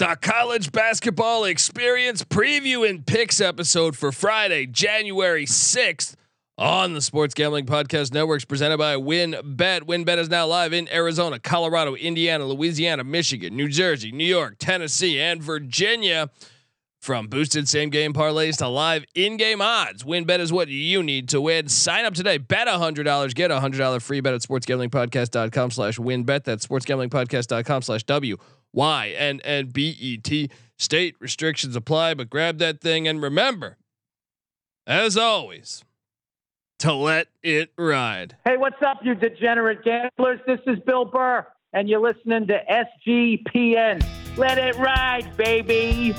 The College Basketball Experience preview and picks episode for Friday, January 6th on the Sports Gambling Podcast Network, presented by Winbet. Winbet is now live in Arizona, Colorado, Indiana, Louisiana, Michigan, New Jersey, New York, Tennessee, and Virginia. From boosted same-game parlays to live in-game odds, Winbet is what you need to win. Sign up today. Bet $100. Get a $100 free bet at sportsgamblingpodcast.com/winbet. That's sportsgamblingpodcast.com/WYNNBET. State restrictions apply, but grab that thing and remember, as always, to let it ride. Hey, what's up, you degenerate gamblers? This is Bill Burr, and you're listening to SGPN. Let it ride, baby.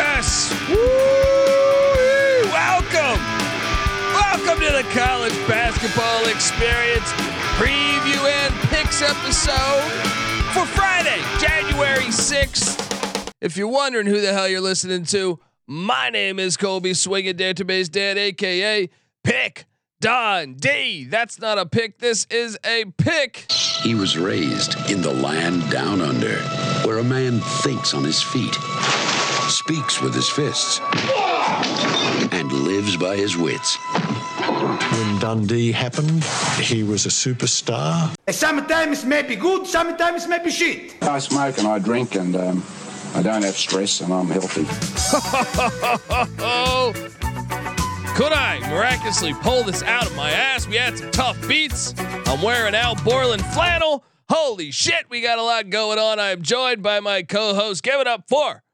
Yes. Woo-hoo. Welcome to the College Basketball Experience preview and picks episode for Friday, January 6th. If you're wondering who the hell you're listening to, my name is Colby Swing, and Database Dad, aka Pick Dundee. That's not a pick. This is a pick. He was raised in the land down under, where a man thinks on his feet, speaks with his fists, and lives by his wits. When Dundee happened, he was a superstar. Sometimes it may be good, sometimes it may be shit. I smoke and I drink, and I don't have stress, and I'm healthy. Could I miraculously pull this out of my ass? We had some tough beats. I'm wearing Al Borland flannel. Holy shit, we got a lot going on. I'm joined by my co-host. Give it up for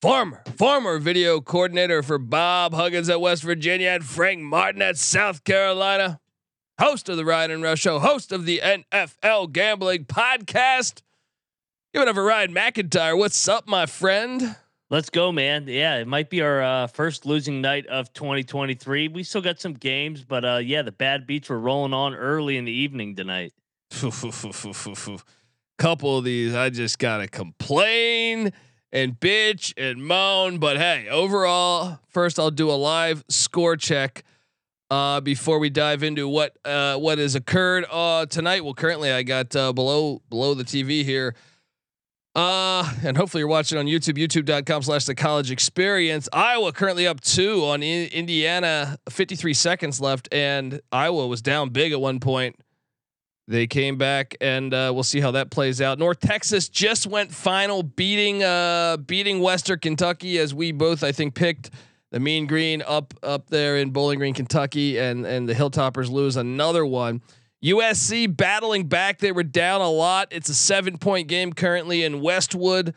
former video coordinator for Bob Huggins at West Virginia and Frank Martin at South Carolina, host of the Ryan and Rush Show, host of the NFL Gambling Podcast. Give it up for Ryan McIntyre. What's up, my friend? Let's go, man. Yeah, it might be our first losing night of 2023. We still got some games, but yeah, the bad beats were rolling on early in the evening tonight. Couple of these, I just gotta complain and bitch and moan, but hey, overall, first I'll do a live score check before we dive into what has occurred tonight. Well, currently I got below the TV here, and hopefully you're watching on YouTube, youtube.com/thecollegeexperience. Iowa currently up 2 on Indiana, 53 seconds left, and Iowa was down big at one point. They came back, and we'll see how that plays out. North Texas just went final, beating Western Kentucky, as we both, I think, picked the Mean Green up there in Bowling Green, Kentucky, and the Hilltoppers lose another one. USC battling back; they were down a lot. It's a 7-point game currently in Westwood,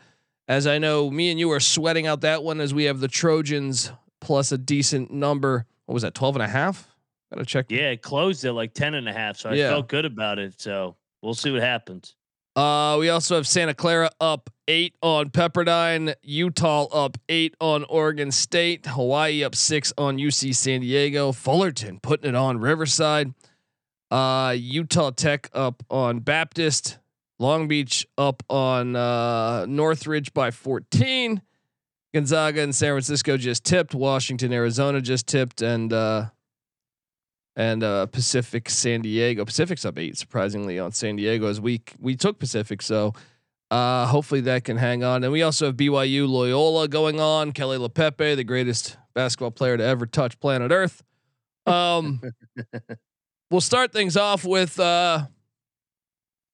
as I know me and you are sweating out that one, as we have the Trojans plus a decent number. What was that, 12.5? Gotta check. Yeah, it closed at like 10.5, so yeah. I felt good about it. So we'll see what happens. We also have Santa Clara up 8 on Pepperdine, Utah up 8 on Oregon State, Hawaii up 6 on UC San Diego, Fullerton putting it on Riverside, Utah Tech up on Baptist, Long Beach up on Northridge by 14, Gonzaga and San Francisco just tipped, Washington, Arizona just tipped, and Pacific San Diego. Pacific's up 8, surprisingly, on San Diego, as we took Pacific. So hopefully that can hang on. And we also have BYU Loyola going on. Kelly LaPepe, the greatest basketball player to ever touch planet Earth. We'll start things off with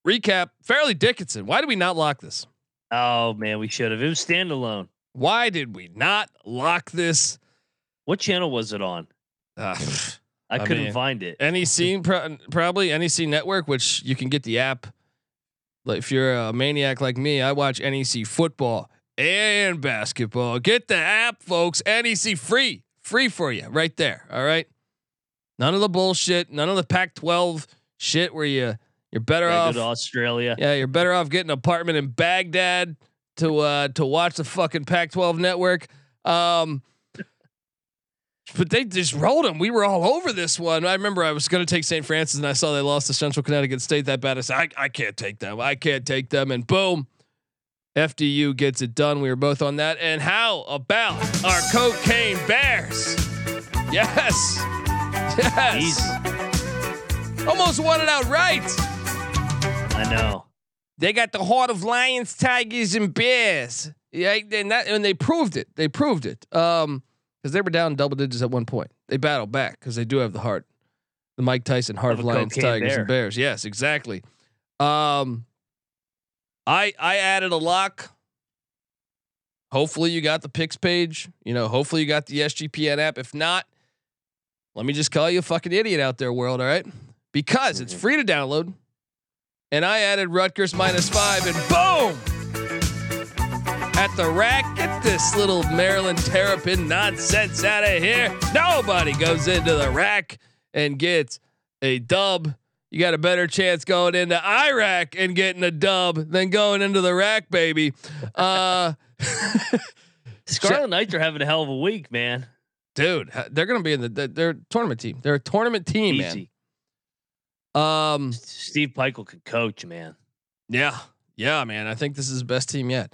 recap. Fairleigh Dickinson. Why did we not lock this? Oh man, we should have. It was standalone. Why did we not lock this? What channel was it on? I couldn't find it. NEC, probably NEC Network, which you can get the app. Like if you're a maniac like me, I watch NEC football and basketball. Get the app, folks. NEC free for you right there. All right. None of the bullshit. None of the Pac-12 shit where you're better off to Australia. Yeah, you're better off getting an apartment in Baghdad to watch the fucking Pac-12 network. But they just rolled them. We were all over this one. I remember I was going to take St. Francis, and I saw they lost to Central Connecticut State that bad. I said, I can't take them. I can't take them. And boom, FDU gets it done. We were both on that. And how about our Cocaine Bears? Yes. Yes. Jeez. Almost won it outright. I know. They got the heart of lions, tigers, and bears. Yeah, and they proved it. They proved it. Because they were down double digits at one point. They battled back because they do have the heart, the Mike Tyson heart of lions, tigers, and bears. Yes, exactly. I added a lock. Hopefully you got the picks page. You know, hopefully you got the SGPN app. If not, let me just call you a fucking idiot out there, world. All right, because it's free to download. And I added Rutgers -5, and boom. At the rack, get this little Maryland Terrapin nonsense out of here. Nobody goes into the rack and gets a dub. You got a better chance going into Iraq and getting a dub than going into the rack, baby. Scarlet Knights are having a hell of a week, man. Dude, they're going to be in their tournament team. They're a tournament team, easy, man. Steve Pikiell could coach, man. Yeah, man. I think this is the best team yet.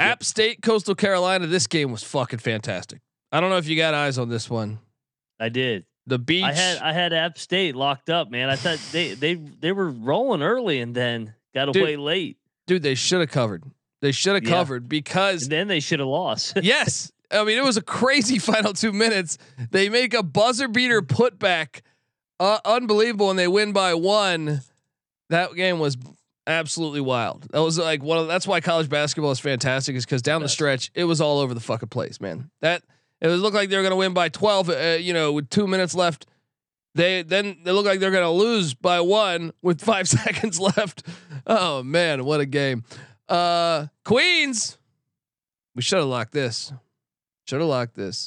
Yep. App State, Coastal Carolina. This game was fucking fantastic. I don't know if you got eyes on this one. I did. The beach. I had App State locked up, man. I thought they were rolling early and then got away late. Dude, they should have covered. They should have covered because and then they should have lost. Yes, I mean it was a crazy final 2 minutes. They make a buzzer beater putback, unbelievable, and they win by one. That game was absolutely wild. That was like one of that's why college basketball is fantastic, is because down the stretch it was all over the fucking place, man. That it looked like they were gonna win by 12, with 2 minutes left. They look like they're gonna lose by one with 5 seconds left. Oh man, what a game! Queens, we should have locked this.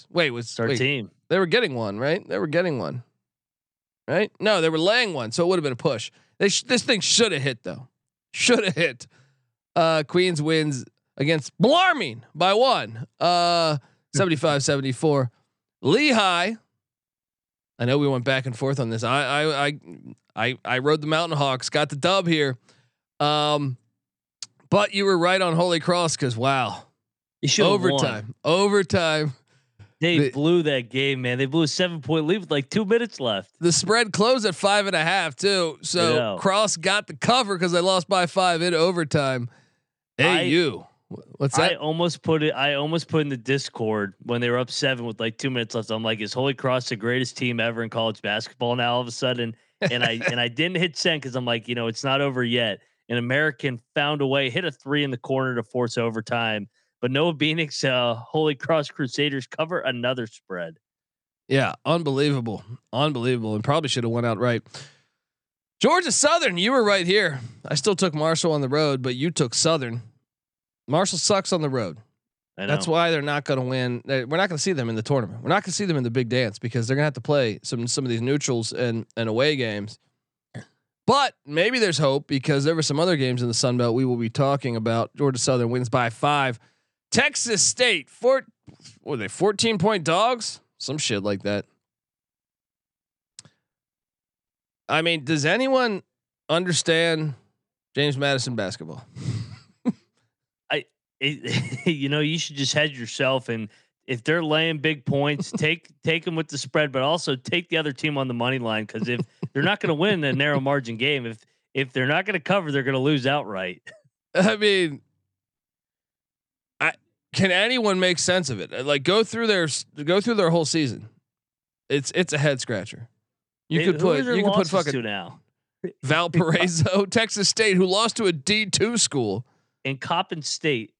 Wait, what's our team? They were getting one, right? No, they were laying one, so it would have been a push. This thing should have hit though. Queens wins against Blarmine by one, 75-74. Lehigh. I know we went back and forth on this. I rode the Mountain Hawks, got the dub here. But you were right on Holy Cross. Cause wow. You should have won. Overtime. They blew that game, man. They blew a 7-point lead with like 2 minutes left. The spread closed at 5.5 too. So Cross got the cover because they lost by 5 in overtime. Hey, what's that? I almost put in the Discord when they were up 7 with like 2 minutes left. I'm like, is Holy Cross the greatest team ever in college basketball now all of a sudden? And I didn't hit send because I'm like, it's not over yet. An American found a way, hit a three in the corner to force overtime. But Noah Beanick's Holy Cross Crusaders cover another spread. Yeah, unbelievable, and probably should have won outright. Georgia Southern, you were right here. I still took Marshall on the road, but you took Southern. Marshall sucks on the road. I know. That's why they're not going to win. We're not going to see them in the tournament. We're not going to see them in the big dance because they're going to have to play some of these neutrals and away games. But maybe there's hope because there were some other games in the Sun Belt we will be talking about. Georgia Southern wins by 5. Texas State, 14-point dogs? Some shit like that. I mean, does anyone understand James Madison basketball? You should just hedge yourself, and if they're laying big points, take them with the spread, but also take the other team on the money line, because if they're not going to win a narrow margin game, if they're not going to cover, they're going to lose outright. I mean, can anyone make sense of it? Like go through their whole season. It's a head scratcher. You could put fucking now Valparaiso, Texas State, who lost to a D2 school, and Coppin State.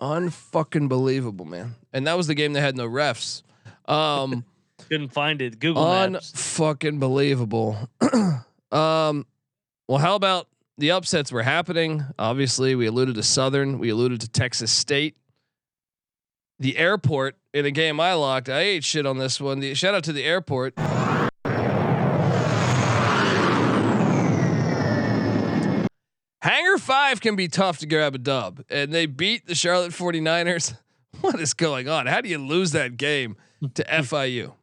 Unfucking believable, man. And that was the game that had no refs. Couldn't find it. Google Maps. Unfucking believable. Well, how about the upsets were happening? Obviously, we alluded to Southern. We alluded to Texas State. The airport in a game I locked. I ate shit on this one. Shout out to the airport. Hanger 5 can be tough to grab a dub, and they beat the Charlotte 49ers. What is going on? How do you lose that game to FIU?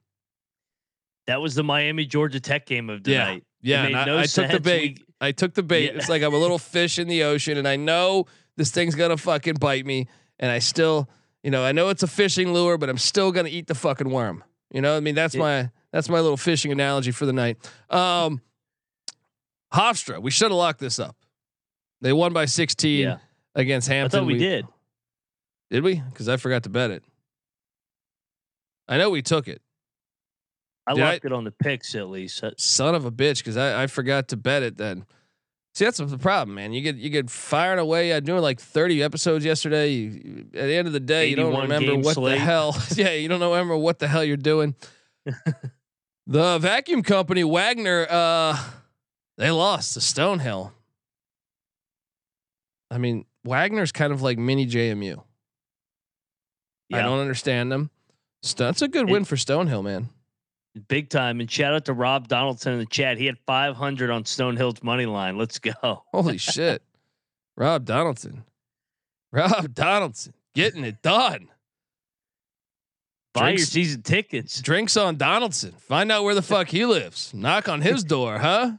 That was the Miami Georgia Tech game of the night. Yeah, and I took the bait. Yeah. It's like I'm a little fish in the ocean, and I know this thing's gonna fucking bite me, and I still, you know, I know it's a fishing lure, but I'm still gonna eat the fucking worm. You know, I mean, that's my little fishing analogy for the night. Hofstra, we should have locked this up. They won by 16 against Hampton. I thought we did. Did we? Because I forgot to bet it. I know we took it. I locked it on the picks at least. Son of a bitch, because I forgot to bet it then. See, that's the problem, man. You get firing away. I'm doing like 30 episodes yesterday. At the end of the day, you don't remember what slate. The hell. Yeah, you don't remember what the hell you're doing. The vacuum company Wagner, they lost to Stonehill. I mean, Wagner's kind of like mini JMU. Yeah. I don't understand them. That's a good win for Stonehill, man. Big time. And shout out to Rob Donaldson in the chat. He had 500 on Stonehill's money line. Let's go. Holy shit. Rob Donaldson getting it done. Buy your season tickets. Drinks on Donaldson. Find out where the fuck he lives. Knock on his door, huh?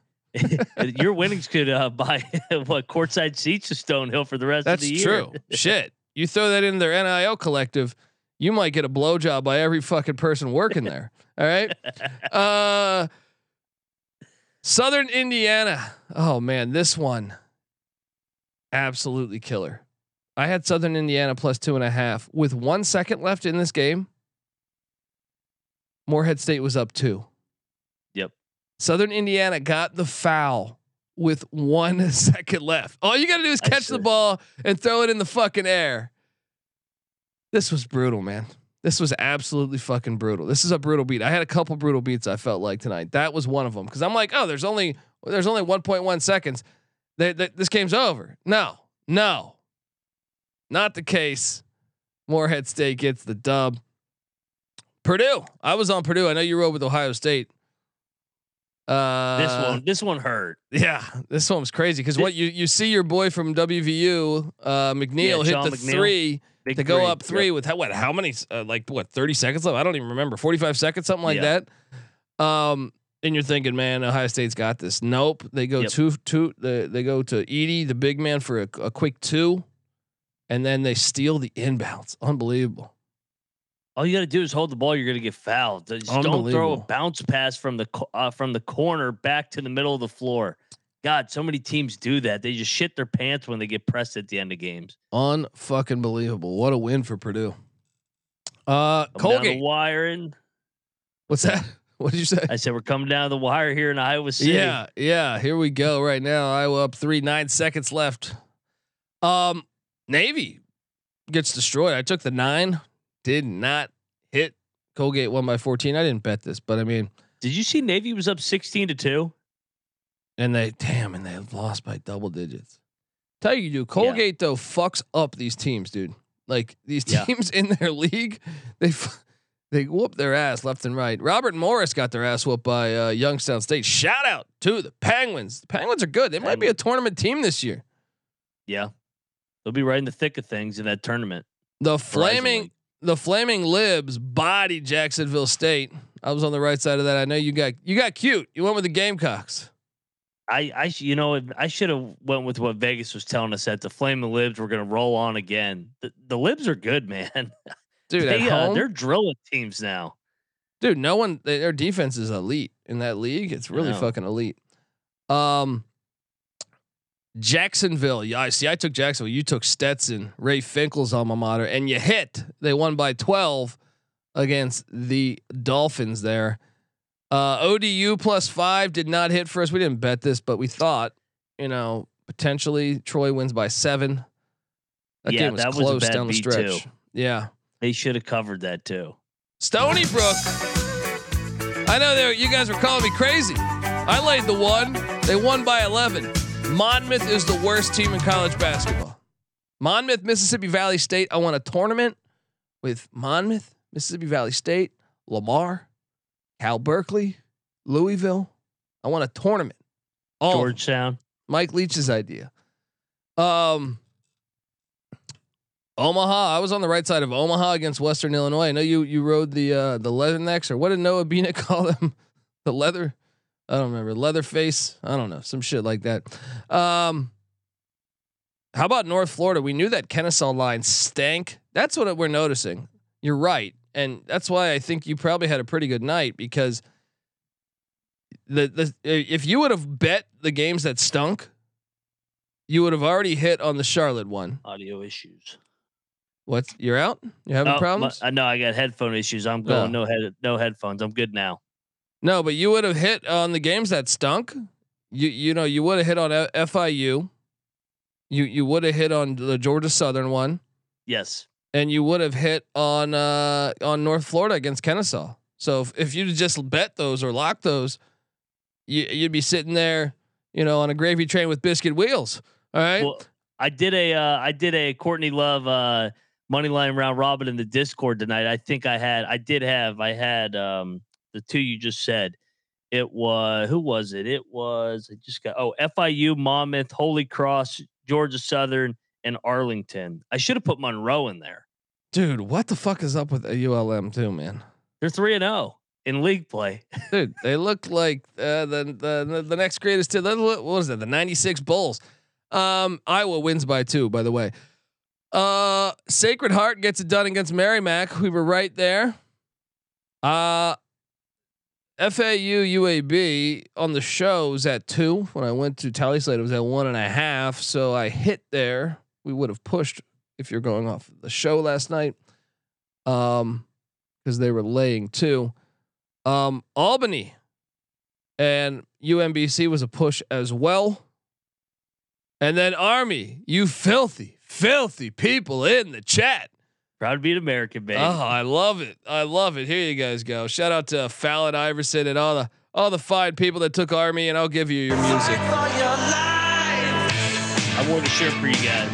Your winnings could buy what courtside seats to Stonehill for the rest of the year. That's true. Shit. You throw that in their NIL collective, you might get a blowjob by every fucking person working there. All right. Southern Indiana. Oh man, this one. Absolutely killer. I had Southern Indiana plus 2.5 with 1 second left in this game. Morehead State was up 2. Yep. Southern Indiana got the foul with 1 second left. All you got to do is catch the ball and throw it in the fucking air. This was brutal, man. This was absolutely fucking brutal. This is a brutal beat. I had a couple brutal beats I felt like tonight. That was one of them. Cause I'm like, oh, there's only 1.1 seconds. This game's over. No, not the case. Morehead State gets the dub. Purdue. I was on Purdue. I know you rode with Ohio State. This one hurt. Yeah, this one was crazy. Cause what you see your boy from WVU, McNeil hit the McNeil. Three. Big to go three. Up three with how many 30 seconds left? I don't even remember. 45 seconds, something like that. And you're thinking, man, Ohio State's got this. Nope. They go they go to Edey, the big man, for a quick two, and then they steal the inbounds. Unbelievable. All you got to do is hold the ball. You're going to get fouled. Just don't throw a bounce pass from the corner back to the middle of the floor. God, so many teams do that. They just shit their pants when they get pressed at the end of games. Unfucking believable. What a win for Purdue. Colgate wiring. What's that? What did you say? I said, we're coming down the wire here in Iowa City. Yeah. Here we go right now. Iowa up 3-9 seconds left. Navy gets destroyed. I took the 9, did not hit. Colgate won by 14. I didn't bet this, but I mean, did you see Navy was up 16-2? And they lost by double digits. Tell you, dude, Colgate though fucks up these teams, dude. Like these teams in their league, they whoop their ass left and right. Robert Morris got their ass whooped by Youngstown State. Shout out to the Penguins. The Penguins are good. They might be a tournament team this year. Yeah, they'll be right in the thick of things in that tournament. The flaming Libs body Jacksonville State. I was on the right side of that. I know you got cute. You went with the Gamecocks. I should have went with what Vegas was telling us that the Flaming Libs were going to roll on again. The Libs are good, man. Dude, they're drilling teams now. Dude, their defense is elite in that league. It's really fucking elite. Jacksonville. Yeah, I took Jacksonville. You took Stetson, Ray Finkel's alma mater, and you hit. They won by 12 against the Dolphins there. ODU plus 5 did not hit for us. We didn't bet this, but we thought, potentially Troy wins by 7. That game was close down the stretch. Too. Yeah. They should have covered that too. Stony Brook. I know you guys were calling me crazy. I laid the 1. They won by 11. Monmouth is the worst team in college basketball. Monmouth, Mississippi Valley State. I won a tournament with Monmouth, Mississippi Valley State, Lamar, Cal Berkeley, Louisville. I want a tournament. Georgetown. Mike Leach's idea. Omaha. I was on the right side of Omaha against Western Illinois. I know you rode the Leathernecks, or what did Noah Beanick call them? the leather. I don't remember. Leatherface. I don't know. Some shit like that. How about North Florida? We knew that Kennesaw line stank. That's what we're noticing. You're right. And that's why I think you probably had a pretty good night, because the if you would have bet the games that stunk, you would have already hit on the Charlotte one. Audio issues. What's you're out? You having problems? No, I got headphone issues. I'm going no headphones. I'm good now. No, but you would have hit on the games that stunk. You would have hit on FIU. You would have hit on the Georgia Southern one. Yes. And you would have hit on North Florida against Kennesaw. So if you just bet those or lock those, you'd be sitting there, on a gravy train with biscuit wheels. All right. Well, I did a Courtney Love moneyline round robin in the Discord tonight. I think I had the two you just said. It was FIU, Monmouth, Holy Cross, Georgia Southern, and Arlington. I should have put Monroe in there. Dude, what the fuck is up with ULM too, man? They're 3-0 in league play. Dude, they look like the next greatest team. What was that? The '96 Bulls. Iowa wins by 2, by the way. Sacred Heart gets it done against Merrimack. We were right there. FAU UAB on the show was at 2. When I went to tally slate, it was at 1.5. So I hit there. We would have pushed if you're going off the show last night, because they were laying 2. Albany and UMBC was a push as well. And then Army, you filthy people in the chat. Proud to be an American, baby. Oh, I love it. Here you guys go. Shout out to Fallon Iverson and all the fine people that took Army, and I'll give you your music. I wore the shirt for you guys.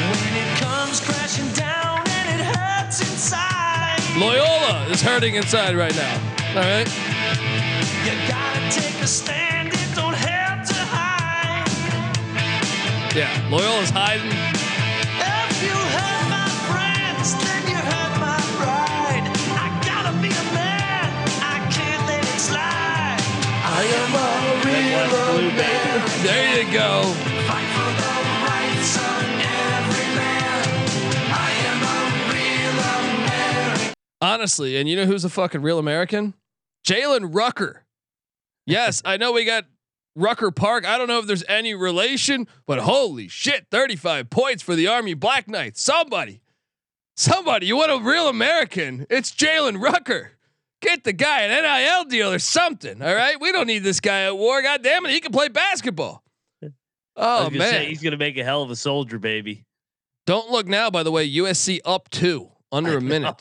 When it comes crashing down and it hurts inside. Loyola is hurting inside right now. All right. You gotta take a stand. It don't have to hide. Yeah, Loyola's hiding. If you hurt my friends, then you hurt my pride. I gotta be a man. I can't let it slide. I am a real man. There you go. Fight for the rights of every man. I am a real American. Honestly, and you know who's a fucking real American? Jalen Rucker. Yes, I know we got Rucker Park. I don't know if there's any relation, but holy shit, 35 points for the Army Black Knights. Somebody, you want a real American? It's Jalen Rucker. Get the guy an NIL deal or something. All right, we don't need this guy at war. God damn it, he can play basketball. Oh man, he's gonna make a hell of a soldier, baby. Don't look now. By the way, USC up 2 under a minute.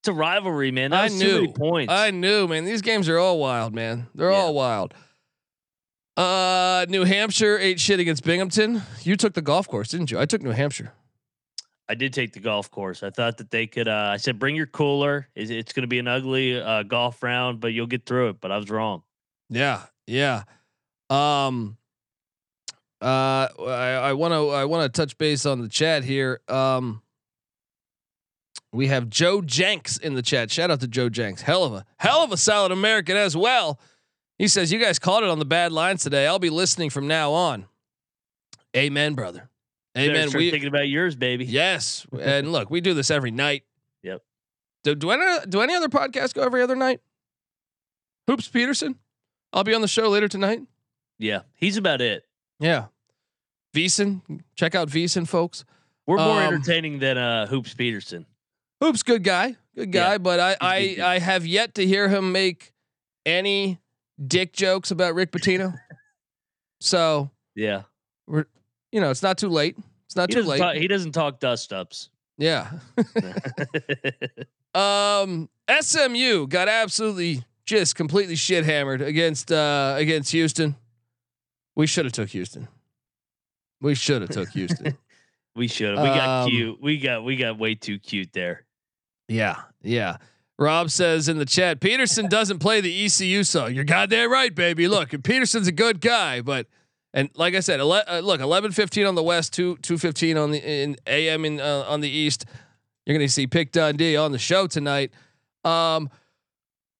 It's a rivalry, man. That was too many points. I knew, man. These games are all wild, man. They're all wild. New Hampshire ate shit against Binghamton. You took the golf course, didn't you? I took New Hampshire. I did take the golf course. I thought that they could. I said, bring your cooler. It's going to be an ugly golf round, but you'll get through it. But I was wrong. Yeah. I want to touch base on the chat here. We have Joe Jenks in the chat. Shout out to Joe Jenks. Hell of a solid American as well. He says, you guys called it on the bad lines today. I'll be listening from now on. Amen, brother. Amen. We're thinking about yours, baby. Yes. And look, we do this every night. Yep. Do any other podcasts go every other night? Hoops Peterson. I'll be on the show later tonight. Yeah. He's about it. Yeah. Veasan. Check out Veasan, folks. We're more entertaining than Hoops Peterson. Hoops, good guy, yeah, but I have yet to hear him make any dick jokes about Rick Pitino. So yeah, we're it's not too late. He doesn't talk dust ups. Yeah. SMU got absolutely just completely shit hammered against Houston. We should have took Houston. We should have. We got cute. We got way too cute there. Yeah. Rob says in the chat, Peterson doesn't play the ECU song. You're goddamn right, baby. Look, Peterson's a good guy, but like I said, look, 11:15 on the West, 2:15 on the AM on the East. You're going to see Pick Dundee on the show tonight.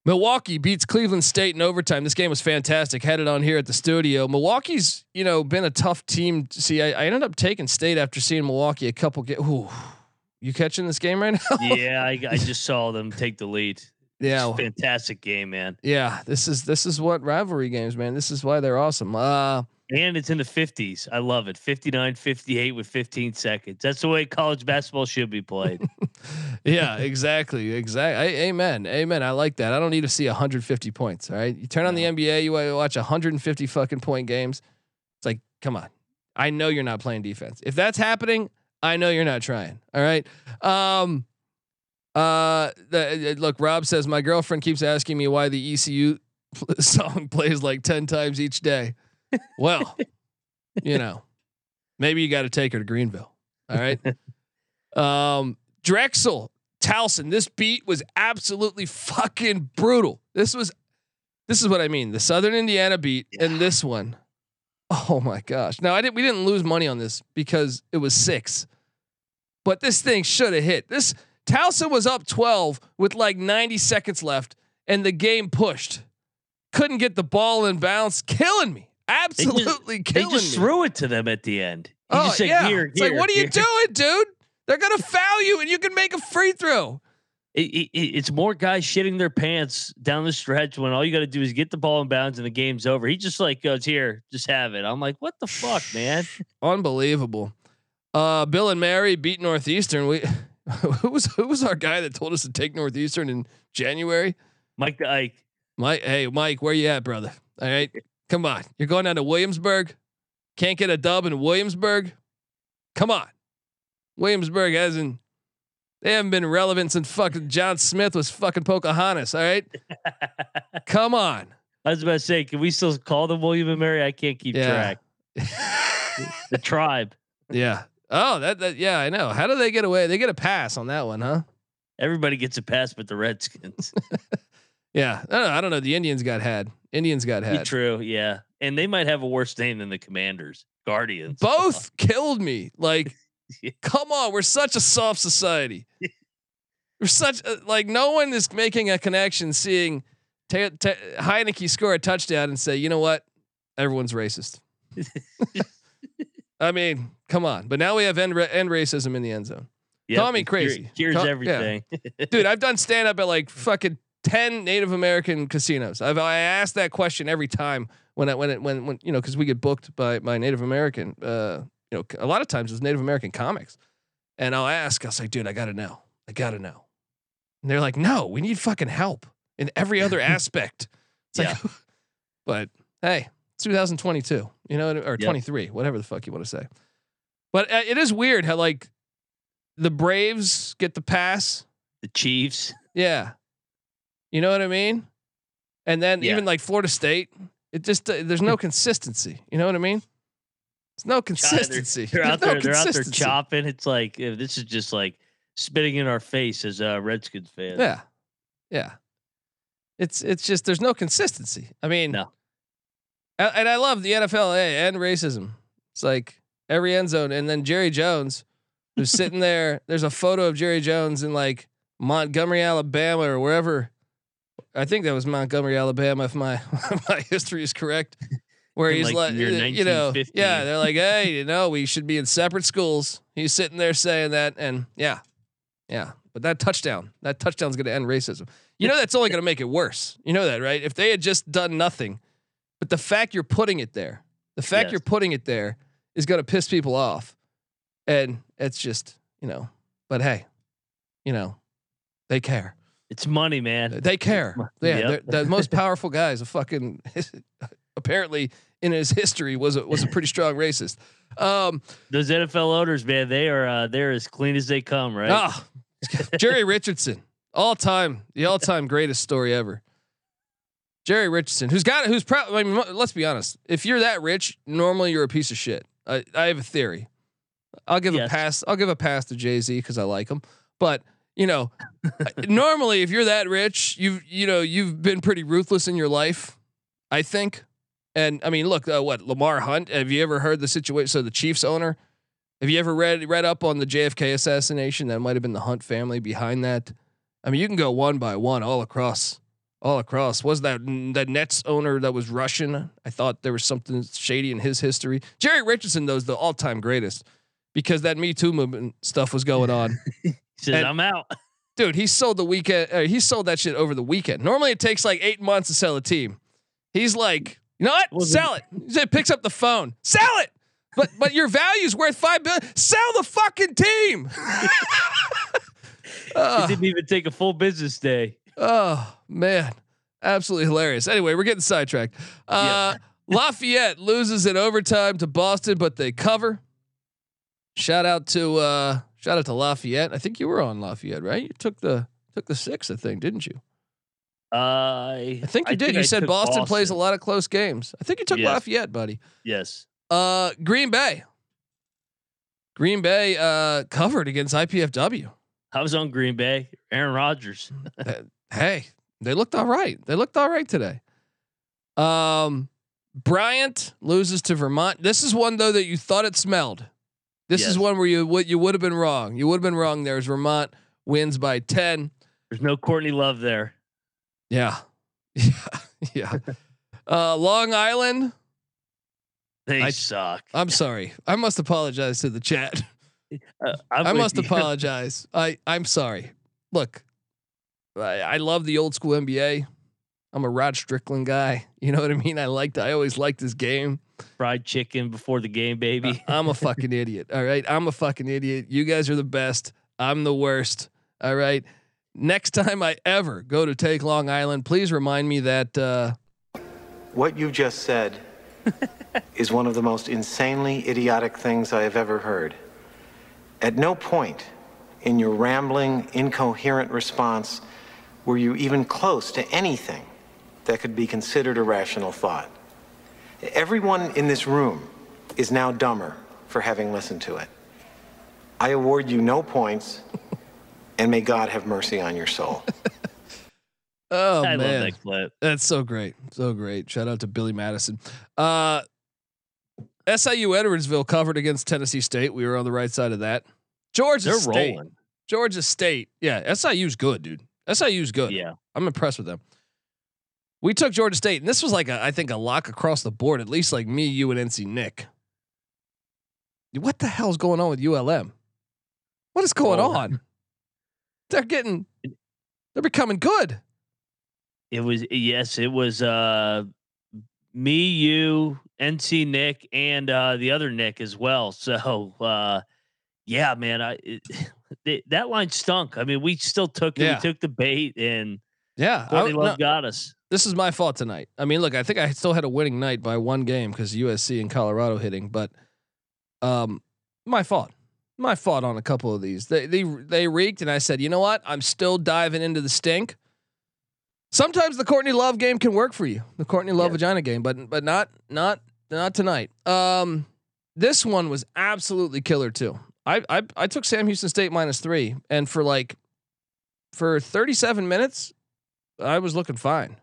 Milwaukee beats Cleveland State in overtime. This game was fantastic. Had it on here at the studio. Milwaukee's, you know, been a tough team. See, I ended up taking State after seeing Milwaukee a couple games. You catching this game right now? Yeah, I just saw them take the lead. Yeah, fantastic game, man. Yeah, this is what rivalry games, man. This is why they're awesome. And it's in the 50s. I love it. 59-58 with 15 seconds. That's the way college basketball should be played. Yeah, exactly. Exactly. Amen. I like that. I don't need to see 150 points. All right. You turn on the NBA, you watch 150 fucking point games. It's like, come on. I know you're not playing defense. If that's happening, I know you're not trying. All right. Look, Rob says, my girlfriend keeps asking me why the ECU song plays like 10 times each day. Well, you know, maybe you got to take her to Greenville. All right. Drexel, Towson. This beat was absolutely fucking brutal. This is what I mean. The Southern Indiana beat and this one. Oh my gosh. Now we didn't lose money on this because it was 6, but this thing should have hit. This Towson was up 12 with like 90 seconds left and the game pushed. Couldn't get the ball in bounds. Killing me. Absolutely killing me. They just threw it to them at the end. Here, it's like, what are you doing, dude? They're going to foul you and you can make a free throw. It's more guys shitting their pants down the stretch when all you got to do is get the ball in bounds and the game's over. He just like goes, here, just have it. I'm like, what the fuck, man? Unbelievable. Bill and Mary beat Northeastern. Who was our guy that told us to take Northeastern in January? Mike the Ike. Mike, where you at, brother? All right. Come on. You're going down to Williamsburg. Can't get a dub in Williamsburg. Come on. Williamsburg they haven't been relevant since fucking John Smith was fucking Pocahontas. All right. Come on. I was about to say, can we still call them William and Mary? I can't keep track. The tribe. Yeah. Oh, yeah, I know. How do they get away? They get a pass on that one, huh? Everybody gets a pass, but the Redskins. Yeah. I don't know. The Indians got had. True. Yeah. And they might have a worse name than the Commanders. Guardians. Both killed me. Like, come on. We're such a soft society. We're such no one is making a connection seeing Heineke score a touchdown and say, you know what? Everyone's racist. I mean, come on. But now we have end racism in the end zone. Yep, call me crazy. Here's everything. Yeah. Dude, I've done stand up at like fucking 10 Native American casinos. I asked that question every time when you know, because we get booked by Native American, you know, a lot of times it was Native American comics, and I'll say, dude, I gotta know, and they're like, no, we need fucking help in every other aspect. It's like, but hey, 2022, you know, or 23, whatever the fuck you want to say, but it is weird how like the Braves get the pass, the Chiefs, yeah. You know what I mean? And then even like Florida State, it just there's no consistency. You know what I mean? There's no consistency. They're out there chopping. It's like this is just like spitting in our face as a Redskins fan. Yeah. It's just there's no consistency. I mean, no. And I love the NFLA and racism. It's like every end zone, and then Jerry Jones, who's sitting there. There's a photo of Jerry Jones in like Montgomery, Alabama, or wherever. I think that was Montgomery, Alabama, if my history is correct, where in he's like you know, yeah, they're like, hey, you know, we should be in separate schools. He's sitting there saying that. And yeah. But that touchdown's going to end racism. You know, that's only going to make it worse. You know that, right? If they had just done nothing, but the fact you're putting it there is going to piss people off. And it's just, you know, but hey, you know, they care. It's money, man. They care. Yeah, the most powerful guy is a fucking. Apparently, in his history, was a pretty strong racist. Those NFL owners, man, they're as clean as they come, right? Oh, Jerry Richardson, the all-time greatest story ever. Jerry Richardson, who's probably. I mean, let's be honest. If you're that rich, normally you're a piece of shit. I have a theory. I'll give a pass. I'll give a pass to Jay-Z because I like him, but. You know, normally if you're that rich, you've been pretty ruthless in your life, I think. And I mean, look, Lamar Hunt, have you ever heard the situation? So the Chiefs owner Have you ever read up on the JFK assassination? That might have been the Hunt family behind that. I mean, you can go one by one all across. Was that Nets owner that was Russian? I thought there was something shady in his history. Jerry Richardson, though, is the all-time greatest because that Me Too movement stuff was going on. He says, and, I'm out. Dude, he sold the weekend. He sold that shit over the weekend. Normally, it takes like 8 months to sell a team. He's like, you know what? Sell it. He said, picks up the phone. Sell it. But your value's worth $5 billion. Sell the fucking team. It didn't even take a full business day. Oh man, absolutely hilarious. Anyway, we're getting sidetracked. Yep. Lafayette loses in overtime to Boston, but they cover. Shout out to Lafayette. I think you were on Lafayette, right? You took the six, I think, didn't you? I think you did. You said Boston plays a lot of close games. I think you took Lafayette, buddy. Yes. Green Bay covered against IPFW. I was on Green Bay. Aaron Rodgers. Hey, they looked all right. They looked all right today. Bryant loses to Vermont. This is one though that you thought it smelled. This is one where you would have been wrong. You would have been wrong. There's Vermont wins by 10. There's no Courtney Love there. Yeah. Long Island. They suck. I'm sorry. I must apologize to the chat. I must apologize. I'm sorry. Look, I love the old school NBA. I'm a Rod Strickland guy. You know what I mean? I always liked this game. Fried chicken before the game, baby. I'm a fucking idiot. All right. I'm a fucking idiot. You guys are the best. I'm the worst. All right. Next time I ever go to take Long Island, please remind me that, what you just said is one of the most insanely idiotic things I have ever heard. At no point in your rambling, incoherent response were you even close to anything that could be considered a rational thought. Everyone in this room is now dumber for having listened to it. I award you no points, and may God have mercy on your soul. Oh, I man. Love that clip. That's so great. So great. Shout out to Billy Madison. SIU Edwardsville covered against Tennessee State. We were on the right side of that. Georgia State. Yeah. SIU's good, dude. SIU's good. Yeah. I'm impressed with them. We took Georgia State, and this was like I think a lock across the board, at least like me, you, and NC Nick. What the hell is going on with ULM? What is going on? They're becoming good. It was me, you, NC Nick, and the other Nick as well. So yeah, man, that line stunk. I mean, we still took it. Yeah. We took the bait, and Courtney Love got us. This is my fault tonight. I mean, look, I think I still had a winning night by one game because USC and Colorado hitting, but my fault on a couple of these. They reeked, and I said, you know what? I'm still diving into the stink. Sometimes the Courtney Love game can work for you, the Courtney Love vagina game, but not tonight. This one was absolutely killer too. I took Sam Houston State -3, and for 37 minutes, I was looking fine.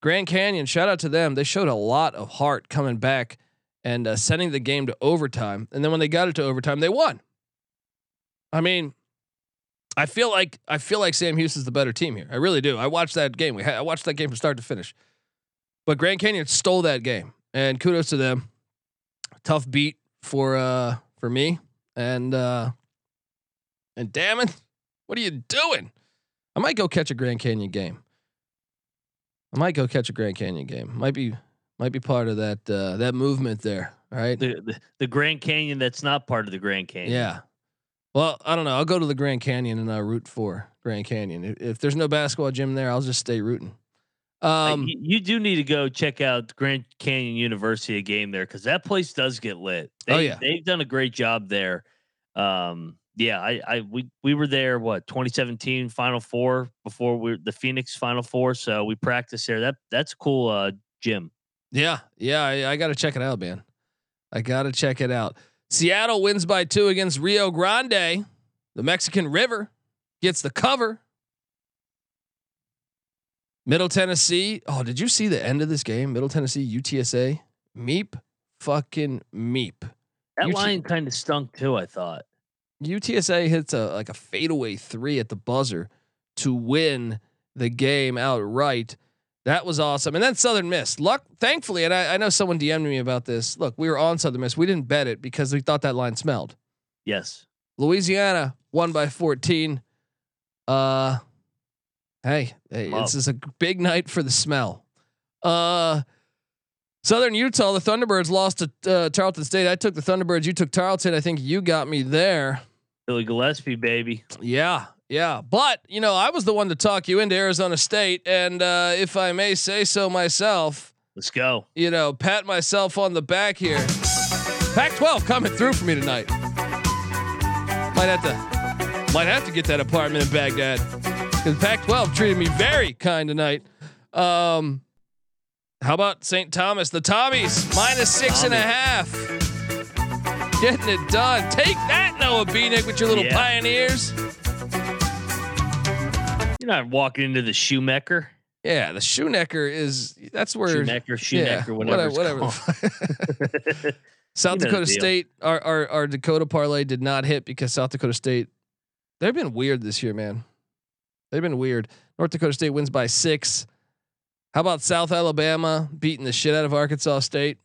Grand Canyon, shout out to them. They showed a lot of heart coming back and sending the game to overtime. And then when they got it to overtime, they won. I mean, I feel like Sam Houston's the better team here. I really do. I watched that game. I watched that game from start to finish. But Grand Canyon stole that game, and kudos to them. Tough beat for me, and damn it, what are you doing? I might go catch a Grand Canyon game. Might be part of that movement there. All right. The Grand Canyon that's not part of the Grand Canyon. Yeah. Well, I don't know. I'll go to the Grand Canyon and I root for Grand Canyon. If there's no basketball gym there, I'll just stay rooting. You do need to go check out Grand Canyon University, a game there, because that place does get lit. They've done a great job there. Yeah, we were there. What, 2017 Final Four before the Phoenix Final Four. So we practiced there. That's cool, gym. Yeah. I gotta check it out, man. Seattle wins by 2 against Rio Grande. The Mexican River gets the cover. Middle Tennessee. Oh, did you see the end of this game? Middle Tennessee UTSA. Meep. That line kind of stunk too, I thought. UTSA hits a fadeaway three at the buzzer to win the game outright. That was awesome. And then Southern Miss, thankfully, and I know someone DM'd me about this. Look, we were on Southern Miss. We didn't bet it because we thought that line smelled. Yes. Louisiana won by 14. Hey, this is a big night for the smell. Southern Utah, the Thunderbirds lost to Tarleton State. I took the Thunderbirds. You took Tarleton. I think you got me there. Billy Gillespie, baby. Yeah. Yeah, but you know, I was the one to talk you into Arizona State, and if I may say so myself, let's go. You know, pat myself on the back here. Pac-12 coming through for me tonight. Might have to get that apartment in Baghdad because Pac-12 treated me very kind tonight. How about St. Thomas? The Tommies -6.5, getting it done. Take that, Noah Beanick, with your little Pioneers. You're not walking into the Shoemaker. Yeah, the Shoemaker is Shoemaker, whatever. South Dakota State, our Dakota parlay did not hit because South Dakota State, they've been weird this year, man. They've been weird. North Dakota State wins by 6. How about South Alabama beating the shit out of Arkansas State?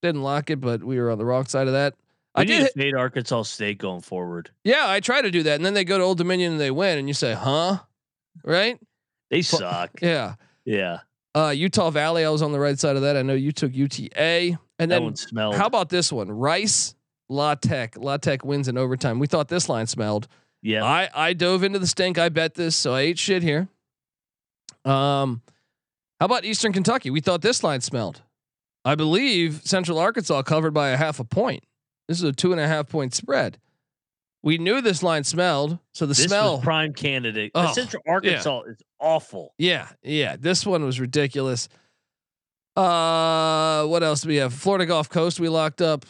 Didn't lock it, but we were on the wrong side of that. I need to fade Arkansas State going forward. Yeah, I try to do that, and then they go to Old Dominion and they win, and you say, huh? Right? They suck. Yeah. Yeah. Utah Valley. I was on the right side of that. I know you took UTA, and then how about this one? Rice, La Tech. La Tech wins in overtime. We thought this line smelled. Yeah. I dove into the stink. I bet this. So I ate shit here. How about Eastern Kentucky? We thought this line smelled. I believe Central Arkansas covered by 0.5 point. This is a 2.5 point spread. We knew this line smelled, so this smell was prime candidate. Oh, Central Arkansas is awful. Yeah. This one was ridiculous. What else do we have? Florida Gulf Coast, we locked up.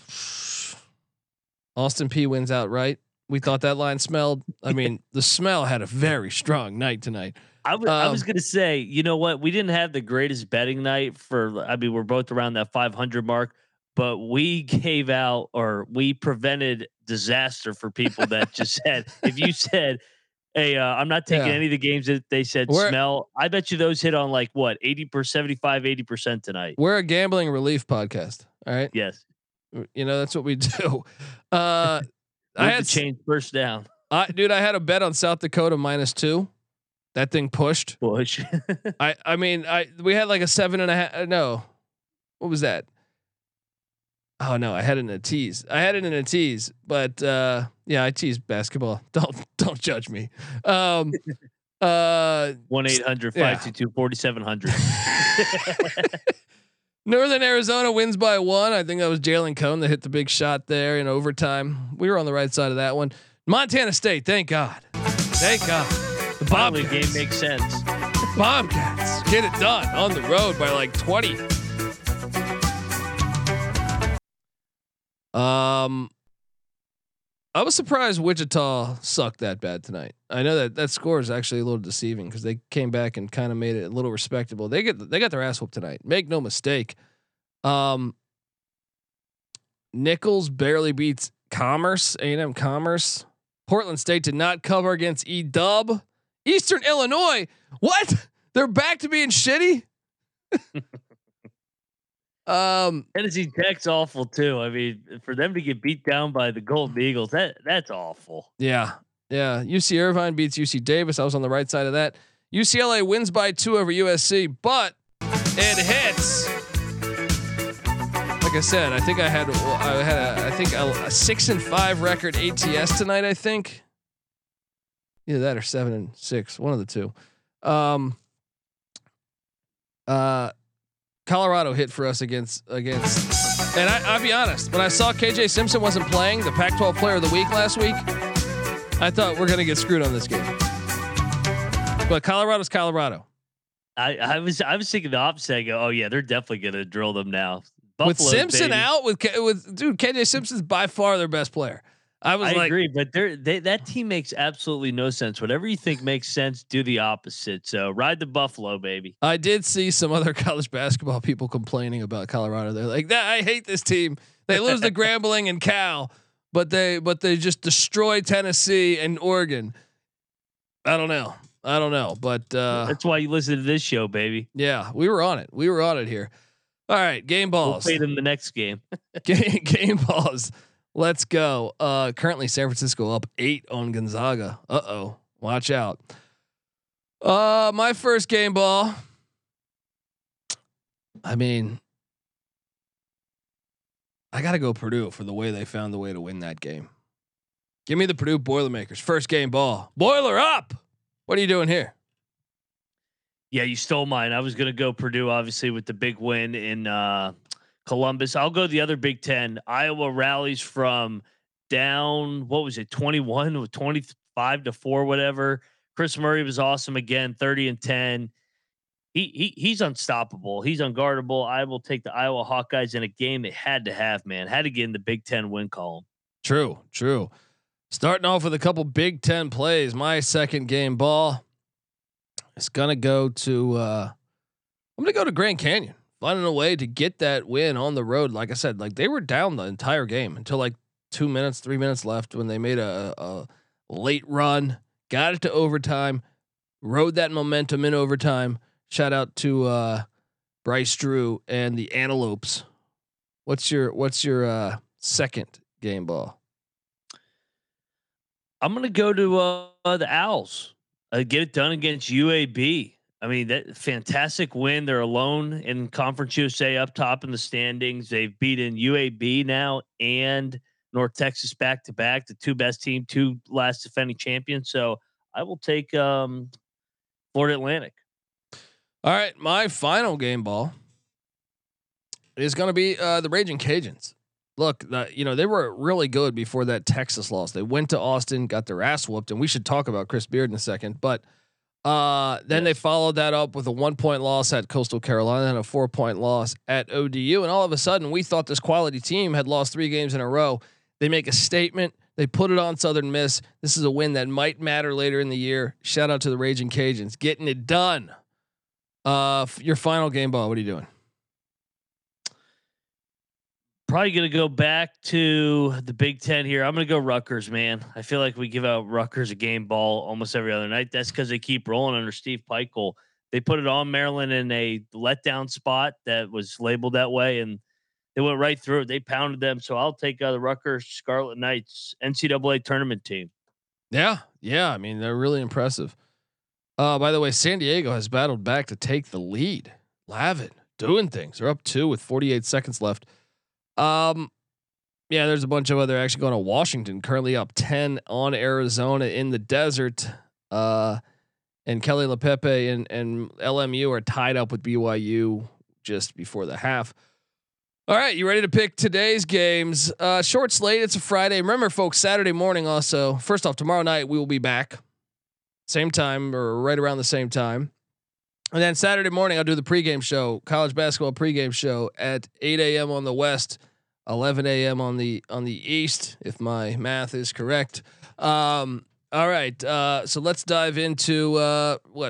Austin P wins outright. We thought that line smelled. I mean, the smell had a very strong night tonight. I was gonna say, you know what? We didn't have the greatest betting night for. I mean, we're both around that 500 mark, but we gave out or we prevented disaster for people that just said, if you said, hey, I'm not taking any of the games that they said smell, I bet you those hit on like what, 80% tonight. We're a gambling relief podcast. All right. Yes. You know, that's what we do. I had to change first down. I had a bet on South Dakota -2. That thing pushed. We had like a 7.5. No, what was that? Oh no, I had it in a tease. But I teased basketball. Don't judge me. 1-800-522-4700. Northern Arizona wins by 1. I think that was Jalen Cone that hit the big shot there in overtime. We were on the right side of that one. Montana State, thank God. The Bobcats game makes sense. Bobcats get it done on the road by like 20. I was surprised Wichita sucked that bad tonight. I know that score is actually a little deceiving because they came back and kind of made it a little respectable. They got their ass whooped tonight. Make no mistake. Nichols barely beats Commerce, A&M Commerce. Portland State did not cover against E-Dub. Eastern Illinois. What? They're back to being shitty. Tennessee Tech's awful too. I mean, for them to get beat down by the Golden Eagles, that's awful. Yeah. UC Irvine beats UC Davis. I was on the right side of that. UCLA wins by 2 over USC, but it hits. Like I said, I think I had a 6-5 record ATS tonight. I think either that or 7-6, one of the two. Colorado hit for us against, and I'll be honest, when I saw KJ Simpson wasn't playing, the Pac-12 Player of the Week last week, I thought we're gonna get screwed on this game. But Colorado's Colorado. I was thinking the opposite. I go, oh yeah, they're definitely gonna drill them now. Buffalo, with Simpson out, with KJ Simpson's by far their best player. I agree, but that team makes absolutely no sense. Whatever you think makes sense, do the opposite. So ride the Buffalo, baby. I did see some other college basketball people complaining about Colorado. They're like, I hate this team. They lose to Grambling and Cal, but they just destroy Tennessee and Oregon. I don't know, but that's why you listen to this show, baby. Yeah, we were on it. We were on it here. All right, game balls. We'll play them the next game. game balls. Let's go. Currently, San Francisco up 8 on Gonzaga. Uh-oh, watch out. My first game ball. I mean, I got to go Purdue for the way they found the way to win that game. Give me the Purdue Boilermakers. First game ball. Boiler up. What are you doing here? Yeah, you stole mine. I was going to go Purdue, obviously, with the big win in Columbus. I'll go the other Big Ten. Iowa rallies from down, 21 or 25 to 4, whatever. Chris Murray was awesome again, 30-10. He's unstoppable. He's unguardable. I will take the Iowa Hawkeyes in a game they had to have, man. Had to get in the Big Ten win column. True. Starting off with a couple Big Ten plays. My second game ball. It's gonna go to. I'm gonna go to Grand Canyon, finding a way to get that win on the road. Like I said, like they were down the entire game until like 3 minutes left when they made a late run, got it to overtime, rode that momentum in overtime. Shout out to Bryce Drew and the Antelopes. What's your second game ball? I'm gonna go to the Owls. Get it done against UAB. I mean, that fantastic win. They're alone in Conference USA up top in the standings. They've beaten UAB now and North Texas back to back, the two best team, two last defending champions. So I will take Florida Atlantic. All right, my final game ball is going to be the Raging Cajuns. Look, they were really good before that Texas loss. They went to Austin, got their ass whooped, and we should talk about Chris Beard in a second. But then they followed that up with a 1-point loss at Coastal Carolina and a 4-point loss at ODU. And all of a sudden, we thought this quality team had lost 3 games in a row. They make a statement. They put it on Southern Miss. This is a win that might matter later in the year. Shout out to the Raging Cajuns, getting it done. Your final game ball. What are you doing? Probably going to go back to the Big Ten here. I'm going to go Rutgers, man. I feel like we give out Rutgers a game ball almost every other night. That's because they keep rolling under Steve Pikiell. They put it on Maryland in a letdown spot that was labeled that way, and they went right through it. They pounded them. So I'll take the Rutgers Scarlet Knights NCAA tournament team. Yeah. I mean, they're really impressive. By the way, San Diego has battled back to take the lead. Lavin doing things. They're up 2 with 48 seconds left. Yeah, there's a bunch of other action going on. Washington currently up 10 on Arizona in the desert. And Kelly LaPepe and LMU are tied up with BYU just before the half. All right. You ready to pick today's games? Short slate. It's a Friday. Remember folks, Saturday morning. Also, first off, tomorrow night, we will be back same time or right around the same time. And then Saturday morning, I'll do the pregame show, college basketball pregame show at 8 a.m. on the West, 11 a.m. on the East, if my math is correct. All right, so let's dive into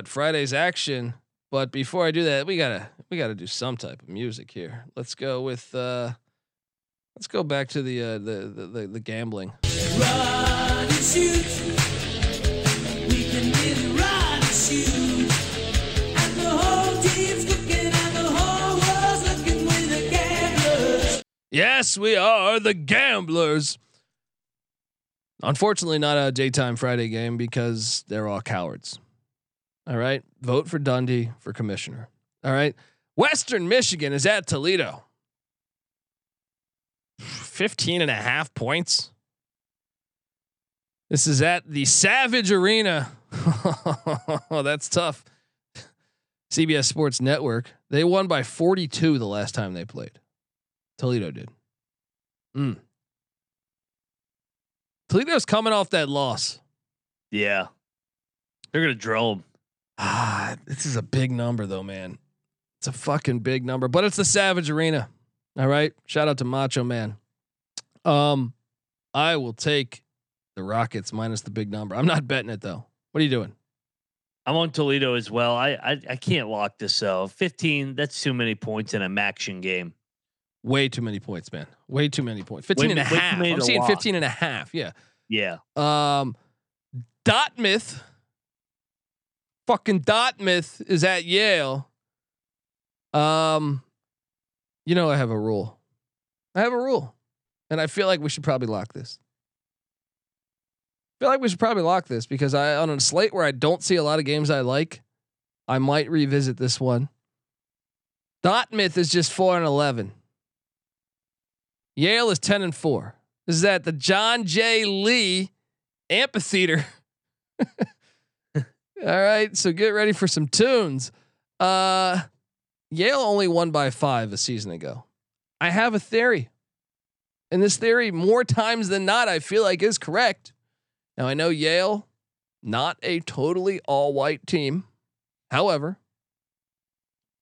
Friday's action. But before I do that, we gotta do some type of music here. Let's go with let's go back to the gambling. Run and shoot. We can really run and shoot. Yes, we are the Gamblers. Unfortunately, not a daytime Friday game because they're all cowards. All right. Vote for Dundee for commissioner. All right. Western Michigan is at Toledo. 15.5 points. This is at the Savage Arena. That's tough. CBS Sports Network. They won by 42 the last time they played. Toledo did. Toledo's coming off that loss. Yeah. They're going to drill them. This is a big number though, man. It's a fucking big number, but it's the Savage Arena. All right. Shout out to Macho Man. I will take the Rockets minus the big number. I'm not betting it though. What are you doing? I'm on Toledo as well. I can't lock this out. 15. That's too many points in a Maction game. Way too many points, man. Way too many points. 15 and a half. I'm seeing 15 and a half. Yeah. Yeah. Dartmouth. Fucking Dartmouth is at Yale. You know, I have a rule. And I feel like we should probably lock this. Because I, on a slate where I don't see a lot of games I like, I might revisit this one. Dartmouth is just 4-11. Yale is 10-4. This is at the John J. Lee Amphitheater. All right, so get ready for some tunes. Yale only won by 5 a season ago. I have a theory, and this theory, more times than not, I feel like is correct. Now I know Yale, not a totally all-white team. However,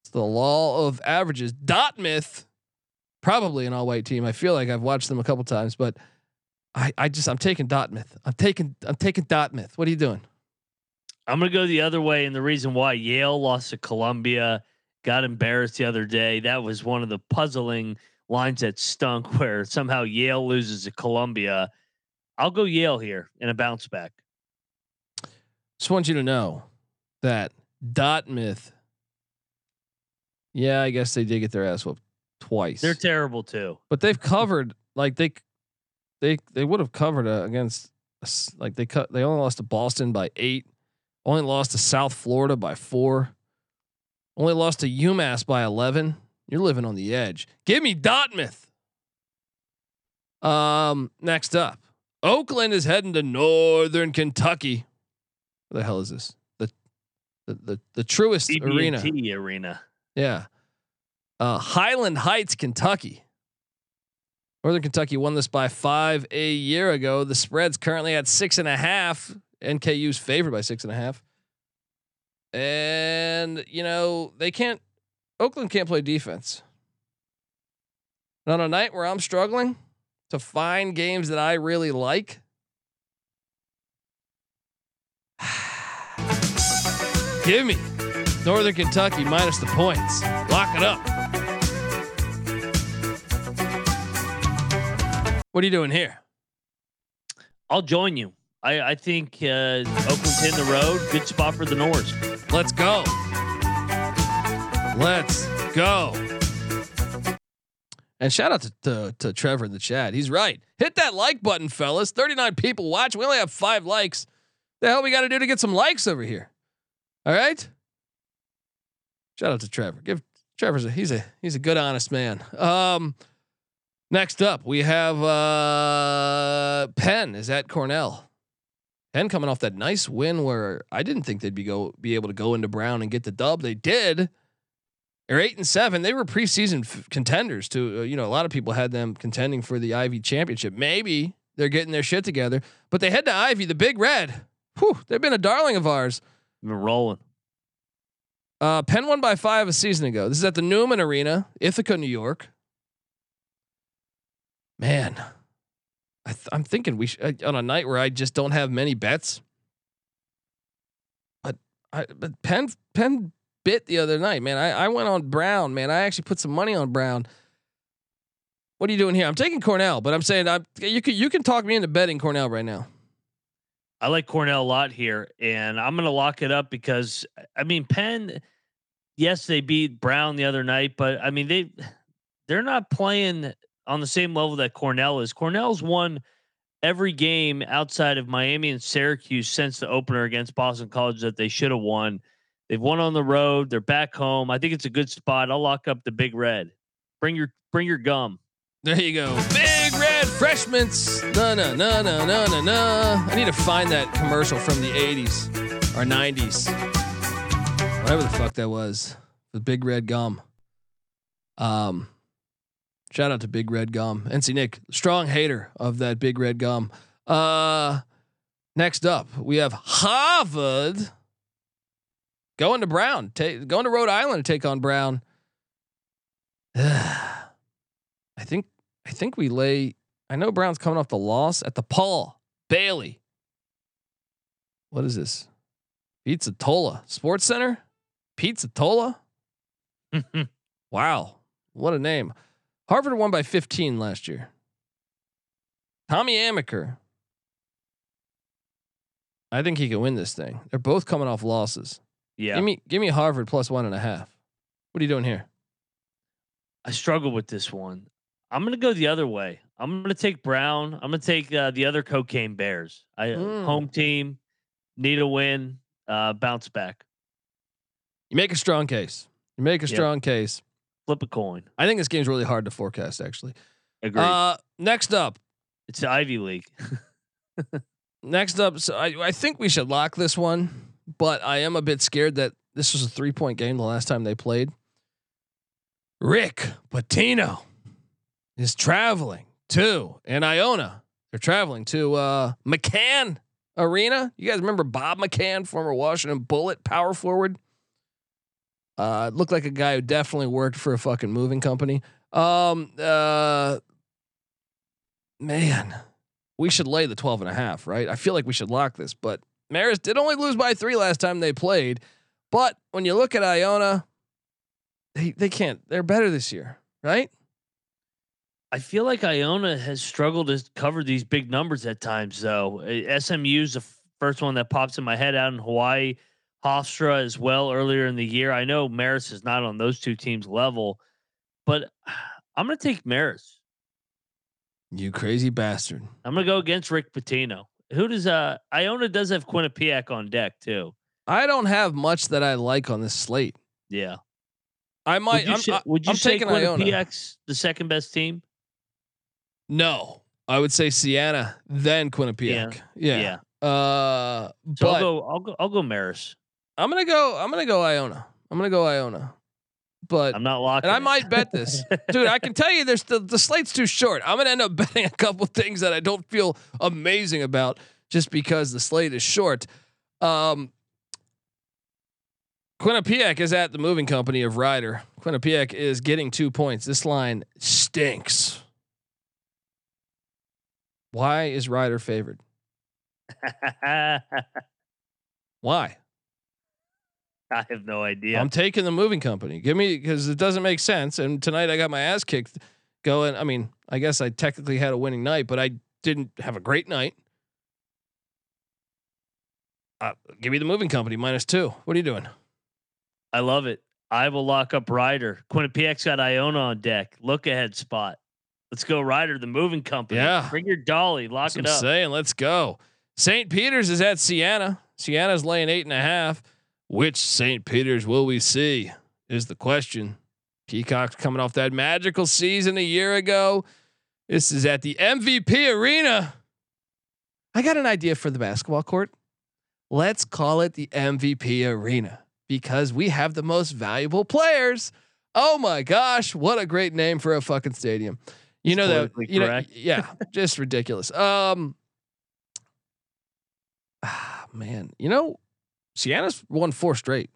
it's the law of averages. Dartmouth, probably an all-white team. I feel like I've watched them a couple times, but I'm taking Dartmouth. I'm taking Dartmouth. What are you doing? I'm gonna go the other way, and the reason why Yale lost to Columbia, got embarrassed the other day. That was one of the puzzling lines that stunk, where somehow Yale loses to Columbia. I'll go Yale here in a bounce back. Just want you to know that Dartmouth. Yeah, I guess they did get their ass whooped twice. They're terrible too, but they've covered. Like they would have covered against. Like they only lost to Boston by 8. Only lost to South Florida by 4. Only lost to UMass by 11. You're living on the edge. Give me Dartmouth. Next up, Oakland is heading to Northern Kentucky. What the hell is this? The Truist Arena. Yeah. Highland Heights, Kentucky. Northern Kentucky won this by 5 a year ago. The spread's currently at 6.5. NKU's favored by 6.5. And you know, Oakland can't play defense. And on a night where I'm struggling to find games that I really like, give me Northern Kentucky minus the points. Lock it up. What are you doing here? I'll join you. I think Oakland's hitting the road. Good spot for the Norse. Let's go. And shout out to Trevor in the chat. He's right. Hit that like button, fellas. 39 people watch. We only have 5 likes. The hell we got to do to get some likes over here? All right. Shout out to Trevor. Give Trevor's he's a good, honest man. Next up, we have Penn is at Cornell. Penn coming off that nice win where I didn't think they'd be able to go into Brown and get the dub. They did. They're 8-7. They were preseason contenders to, a lot of people had them contending for the Ivy championship. Maybe they're getting their shit together, but they head to Ivy, the Big Red. Whew, they've been a darling of ours. Been rolling. Penn won by 5 a season ago. This is at the Newman Arena, Ithaca, New York. Man, I'm thinking we should, on a night where I just don't have many bets. But Penn bit the other night, man. I went on Brown, man. I actually put some money on Brown. What are you doing here? I'm taking Cornell, but I'm saying you can talk me into betting Cornell right now. I like Cornell a lot here, and I'm going to lock it up because Penn, yes, they beat Brown the other night, but they're not playing on the same level that Cornell is. Cornell's won every game outside of Miami and Syracuse since the opener against Boston College that they should have won. They've won on the road. They're back home. I think it's a good spot. I'll lock up the Big Red. Bring your gum. There you go. Big Red Freshments. Na na na na na na na. I need to find that commercial from the 80s or 90s. Whatever the fuck that was. The Big Red Gum. Shout out to Big Red Gum. NC Nick, strong hater of that Big Red Gum. Next up, we have Harvard going to Brown, going to Rhode Island to take on Brown. I think we lay. I know Brown's coming off the loss at the Paul Bailey. What is this? Pizzatola Sports Center? Pizzatola? Wow, what a name. Harvard won by 15 last year. Tommy Amaker. I think he can win this thing. They're both coming off losses. Yeah. Give me Harvard plus 1.5. What are you doing here? I struggle with this one. I'm going to go the other way. I'm going to take Brown. I'm going to take the other Cocaine Bears. Home team, need a win, bounce back. You make a strong case. You make a strong case. Flip a coin. I think this game's really hard to forecast, actually. Agreed. Next up. It's the Ivy League. Next up, so I think we should lock this one, but I am a bit scared that this was a 3-point game the last time they played. Rick Pitino is traveling to Iona. They're traveling to McCann Arena. You guys remember Bob McCann, former Washington Bullet power forward? Looked like a guy who definitely worked for a fucking moving company. Man, we should lay the 12.5, right? I feel like we should lock this, but Marist did only lose by 3 last time they played. But when you look at Iona, they can't. They're better this year, right? I feel like Iona has struggled to cover these big numbers at times, though. SMU's the first one that pops in my head out in Hawaii. Hofstra as well earlier in the year. I know Marist is not on those two teams' level, but I'm going to take Marist. You crazy bastard. I'm going to go against Rick Pitino. Who does Iona does have Quinnipiac on deck too. I don't have much that I like on this slate. Yeah. I might would you say Quinnipiac's the second best team? No. I would say Siena then Quinnipiac. Yeah. So but I'll go Marist. I'm going to go Iona. But I'm not locking. And I might bet this, dude. I can tell you, there's the slate's too short. I'm gonna end up betting a couple things that I don't feel amazing about just because the slate is short. Quinnipiac is at the moving company of Ryder. Quinnipiac is getting 2 points. This line stinks. Why is Ryder favored? Why? I have no idea. I'm taking the moving company. Give me, because it doesn't make sense. And tonight I got my ass kicked going. I mean, I guess I technically had a winning night, but I didn't have a great night. Give me the moving company -2. What are you doing? I love it. I will lock up Ryder. Quinnipiac's got Iona on deck. Look ahead spot. Let's go Ryder, the moving company. Yeah. Bring your dolly. Lock it up. I'm saying, let's go. St. Peter's is at Siena. Siena's laying 8.5. Which St. Peter's will we see is the question. Peacock's coming off that magical season a year ago. This is at the MVP Arena. I got an idea for the basketball court. Let's call it the MVP Arena because we have the most valuable players. Oh my gosh. What a great name for a fucking stadium. You know that, you know, yeah, just ridiculous. Man, you know, Siena's won 4 straight.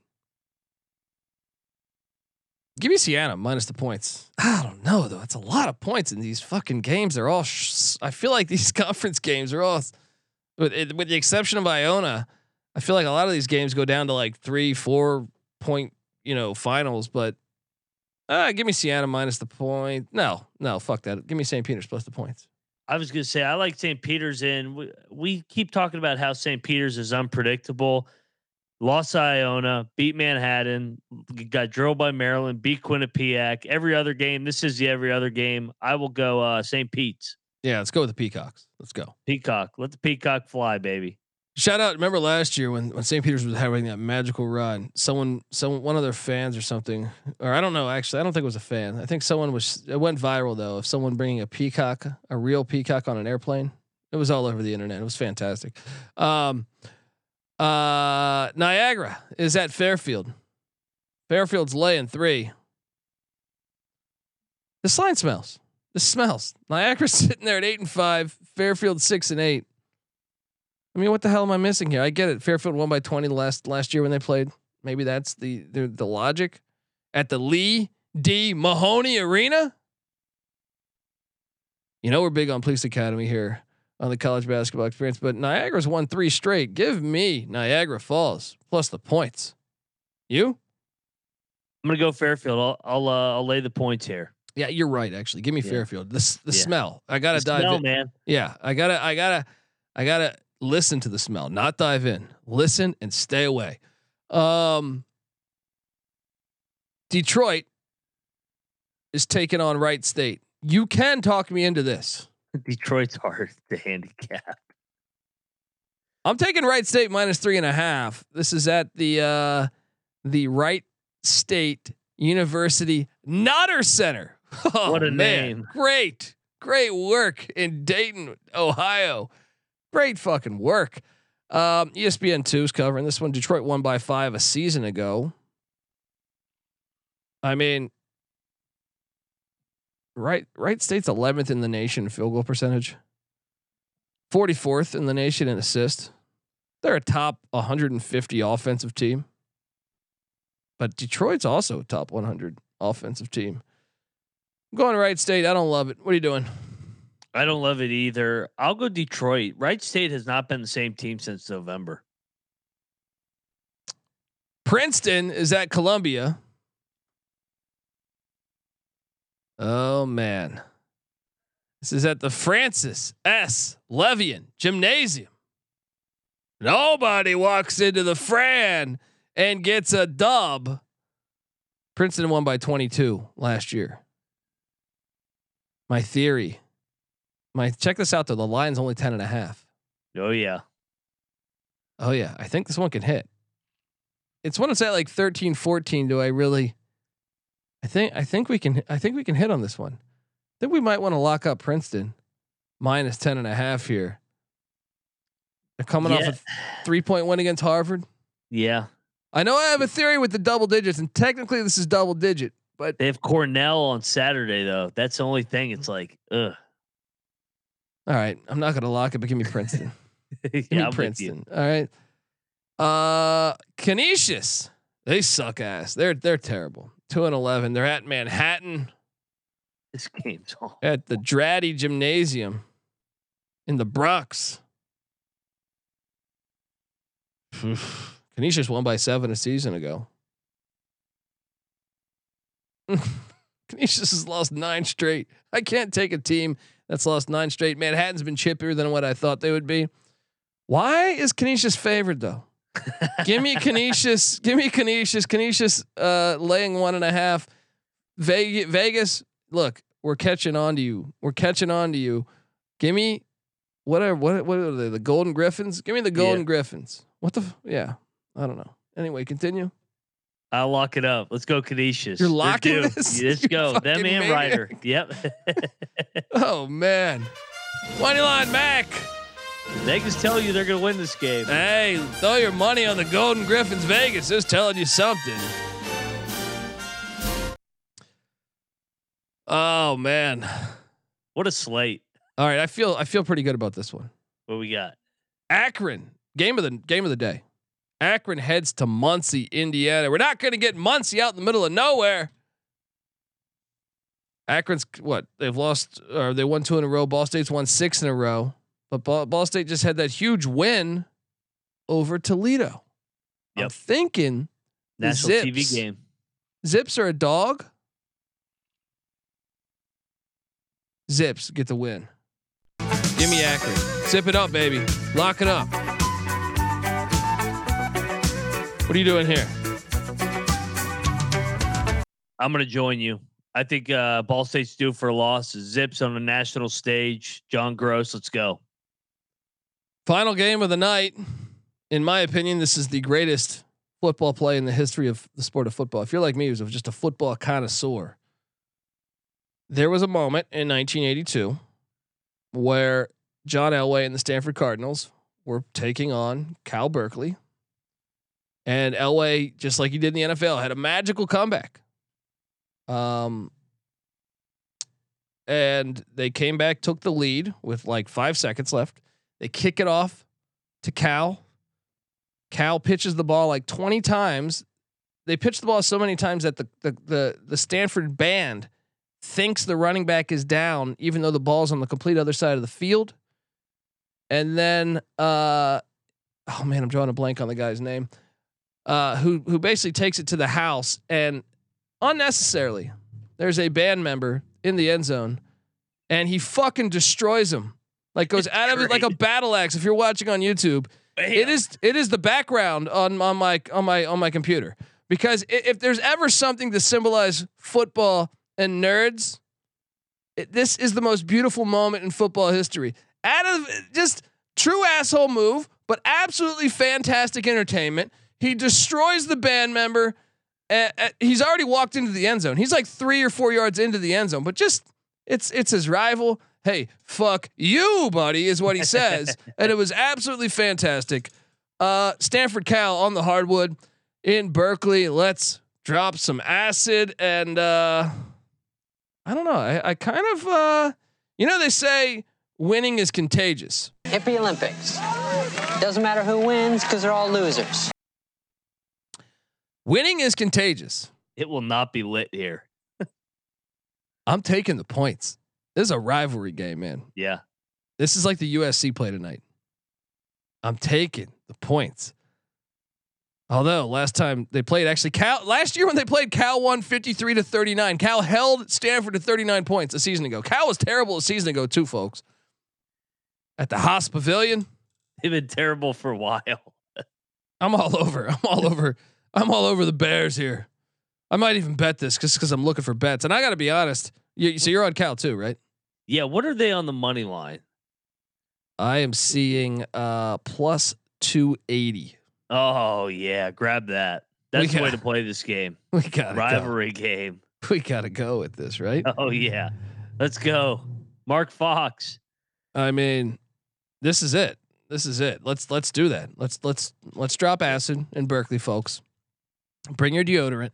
Give me Siena minus the points. I don't know though. It's a lot of points in these fucking games. They're all. I feel like these conference games are all, with the exception of Iona. I feel like a lot of these games go down to like 3-4 point, you know, finals. But give me Siena minus the point. No, fuck that. Give me St. Peter's plus the points. I was gonna say I like St. Peter's in. We keep talking about how St. Peter's is unpredictable. Lost Iona, beat Manhattan, got drilled by Maryland, beat Quinnipiac. Every other game. This is the every other game. I will go St. Pete's. Yeah, let's go with the Peacocks. Let's go. Peacock. Let the Peacock fly, baby. Shout out. Remember last year when St. Peter's was having that magical run, someone, one of their fans or something, or I don't know, actually, I don't think it was a fan. I think someone was, it went viral though, of someone bringing a peacock, a real peacock on an airplane. It was all over the internet. It was fantastic. Niagara is at Fairfield. Fairfield's laying 3. This line smells. This smells. Niagara's sitting there at 8 and 5. Fairfield 6 and 8. I mean, what the hell am I missing here? I get it. Fairfield won by 20 last year when they played. Maybe that's the logic at the Lee D. Mahoney Arena. You know we're big on Police Academy here on the college basketball experience, but Niagara's won 3 straight. Give me Niagara Falls plus the points. You? I'm going to go Fairfield. I'll lay the points here. Yeah, you're right. Actually, give me Fairfield. The smell. I gotta dive in, man. Yeah, I gotta listen to the smell, not dive in. Listen and stay away. Detroit is taking on Wright State. You can talk me into this. Detroit's hard to handicap. I'm taking Wright State -3.5. This is at the Wright State University Notter Center. Oh, what a name. Great work in Dayton, Ohio. Great fucking work. ESPN2 is covering this one. Detroit won by 5 a season ago. I mean, Wright State's 11th in the nation in field goal percentage, 44th in the nation in assists. They're a top 150 offensive team, but Detroit's also a top 100 offensive team. I'm going to Wright State. I don't love it. What are you doing? I don't love it either. I'll go Detroit. Wright State has not been the same team since November. Princeton is at Columbia. Oh man. This is at the Francis S. Levian Gymnasium. Nobody walks into the Fran and gets a dub. Princeton won by 22 last year. My theory. Check this out though. The line's only 10.5. Oh yeah. I think this one can hit. It's when it's at like 13, 14. Do I really? I think we can hit on this one. I think we might want to lock up Princeton -10.5 here. They're coming off a 3-point win against Harvard. Yeah. I know I have a theory with the double digits, and technically this is double digit, but they have Cornell on Saturday though. That's the only thing. It's like, ugh. All right, I'm not gonna lock it, but give me Princeton. Give me Princeton. All right. Canisius, they suck ass. They're terrible. 2-11. They're at Manhattan. This game's on at the Dratty Gymnasium in the Bronx. Canisius won by 7 a season ago. Canisius has lost 9 straight. I can't take a team that's lost 9 straight. Manhattan's been chippier than what I thought they would be. Why is Canisius favored though? Give me Canisius. Canisius laying 1.5. Vegas. Look, we're catching on to you. Give me what are they? The Golden Griffins? Give me the Golden Griffins. I don't know. Anyway, continue. I'll lock it up. Let's go, Canisius. You're locking this? Let's go. Them and Ryder. Yep. Oh, man. Moneyline Mac. Vegas tell you they're going to win this game. Hey, throw your money on the Golden Griffins. Vegas is telling you something. Oh, man. What a slate. All right. I feel pretty good about this one. What we got? Akron. Game of the day. Akron heads to Muncie, Indiana. We're not going to get Muncie out in the middle of nowhere. Akron's what? They've lost, or they won 2 in a row. Ball State's won 6 in a row. But Ball State just had that huge win over Toledo. Yep. I'm thinking national TV game. Zips are a dog. Zips get the win. Give me Akron. Zip it up, baby. Lock it up. What are you doing here? I'm going to join you. I think Ball State's due for a loss. Zips on the national stage. John Gross, let's go. Final game of the night. In my opinion, this is the greatest football play in the history of the sport of football. If you're like me, who's just a football connoisseur, there was a moment in 1982 where John Elway and the Stanford Cardinals were taking on Cal Berkeley. And Elway, just like he did in the NFL, had a magical comeback. And they came back, took the lead with like 5 seconds left. They kick it off to Cal. Cal pitches the ball like 20 times. They pitch the ball so many times that the Stanford band thinks the running back is down, even though the ball's on the complete other side of the field. And then, oh man, I'm drawing a blank on the guy's name. Who basically takes it to the house and unnecessarily there's a band member in the end zone, and he fucking destroys him. Like goes it's out of it like a battle axe. If you're watching on YouTube, damn. It is the background on my computer, because if there's ever something to symbolize football and nerds, this is the most beautiful moment in football history. Out of just true asshole move, but absolutely fantastic entertainment. He destroys the band member. He's already walked into the end zone. He's like 3 or 4 yards into the end zone, but just it's his rival. Hey, fuck you, buddy, is what he says. And it was absolutely fantastic. Stanford Cal on the hardwood in Berkeley. Let's drop some acid. And I don't know. I kind of, they say winning is contagious. Hippie Olympics. Doesn't matter who wins because they're all losers. Winning is contagious. It will not be lit here. I'm taking the points. This is a rivalry game, man. Yeah. This is like the USC play tonight. I'm taking the points. Although last time they played, actually Cal last year when they played, Cal won 53-39. Cal held Stanford to 39 points a season ago. Cal was terrible a season ago too, folks. At the Haas Pavilion. They've been terrible for a while. I'm all over the Bears here. I might even bet this just because I'm looking for bets. And I got to be honest. So you're on Cal too, right? Yeah. What are they on the money line? I am seeing plus 280. Oh yeah, grab that. That's the way to play this game. We got rivalry game. We got to go with this, right? Oh yeah, let's go, Mark Fox. I mean, this is it. This is it. Let's do that. Let's drop acid in Berkeley, folks. Bring your deodorant.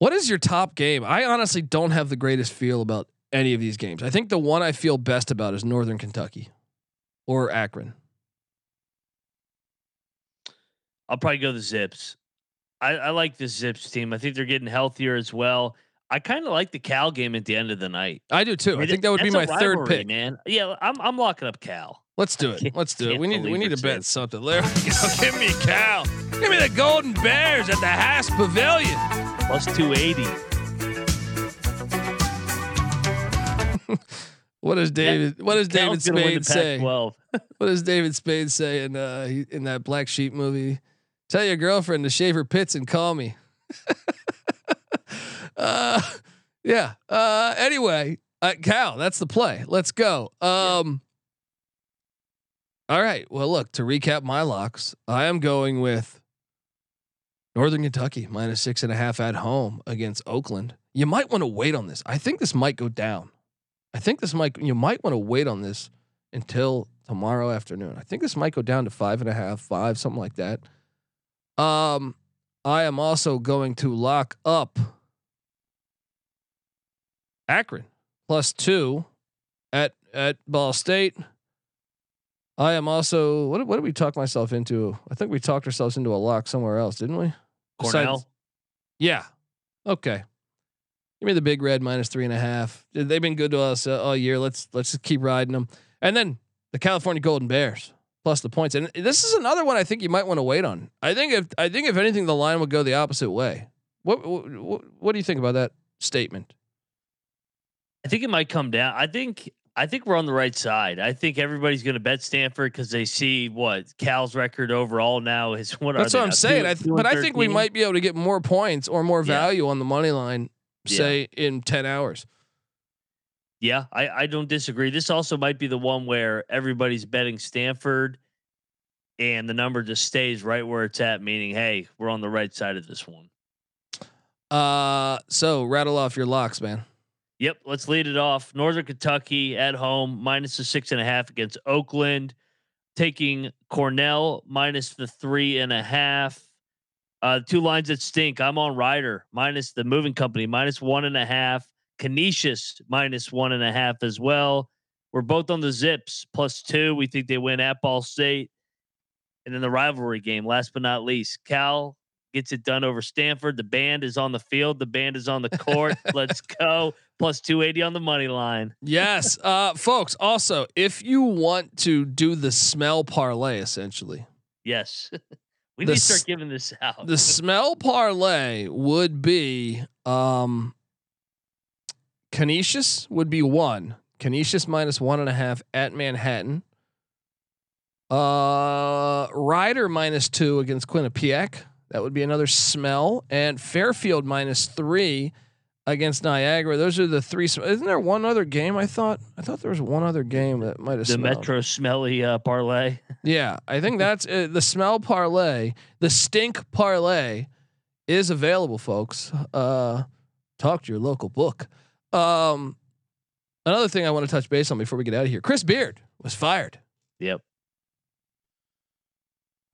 What is your top game? I honestly don't have the greatest feel about any of these games. I think the one I feel best about is Northern Kentucky or Akron. I'll probably go the Zips. I like the Zips team. I think they're getting healthier as well. I kind of like the Cal game at the end of the night. I do too. I think that would be my third pick, man. Yeah, I'm locking up Cal. Let's do it. Let's do it. We need to bet something. There we go. Give me Cal. Give me the Golden Bears at the Haas Pavilion. Plus 280. What does David Spade say? Pac-12. What does David Spade say in that Black Sheep movie? Tell your girlfriend to shave her pits and call me. Yeah. Anyway, Cal, that's the play. Let's go. All right. Well, look, to recap my locks, I am going with Northern Kentucky minus 6.5 at home against Oakland. You might want to wait on this. I think this might go down. You might want to wait on this until tomorrow afternoon. I think this might go down to 5.5, 5, something like that. I am also going to lock up Akron plus 2 at Ball State. I am also what did we talk myself into? I think we talked ourselves into a lock somewhere else, didn't we? Cornell. Besides, yeah. Okay. Give me the Big Red minus 3.5. They've been good to us all year. Let's just keep riding them. And then the California Golden Bears plus the points. And this is another one I think you might want to wait on. I think if anything, the line would go the opposite way. What do you think about that statement? I think it might come down. I think we're on the right side. I think everybody's going to bet Stanford because they see what Cal's record overall now is. That's what I'm saying. But I think we might be able to get more points or more value on the money line, say in 10 hours. Yeah, I don't disagree. This also might be the one where everybody's betting Stanford and the number just stays right where it's at, meaning, hey, we're on the right side of this one. So rattle off your locks, man. Yep. Let's lead it off. Northern Kentucky at home, minus the 6.5 against Oakland, taking Cornell minus the 3.5, two lines that stink. I'm on Rider minus the Moving Company, minus 1.5, Canisius minus 1.5 as well. We're both on the Zips plus 2. We think they win at Ball State. And then the rivalry game, last but not least, Cal gets it done over Stanford. The band is on the field. The band is on the court. Let's go. Plus 280 on the money line. Yes. Folks. Also, if you want to do the smell parlay, essentially. Yes. We need to start giving this out. The smell parlay would be Canisius would be one. Canisius -1.5 at Manhattan. Rider -2 against Quinnipiac. That would be another smell. And Fairfield -3 against Niagara. Those are the three. Isn't there one other game? I thought there was one other game that might have the smelled. Metro Smelly parlay. Yeah, I think that's the smell parlay. The stink parlay is available, folks. Talk to your local book. Another thing I want to touch base on before we get out of here: Chris Beard was fired. Yep.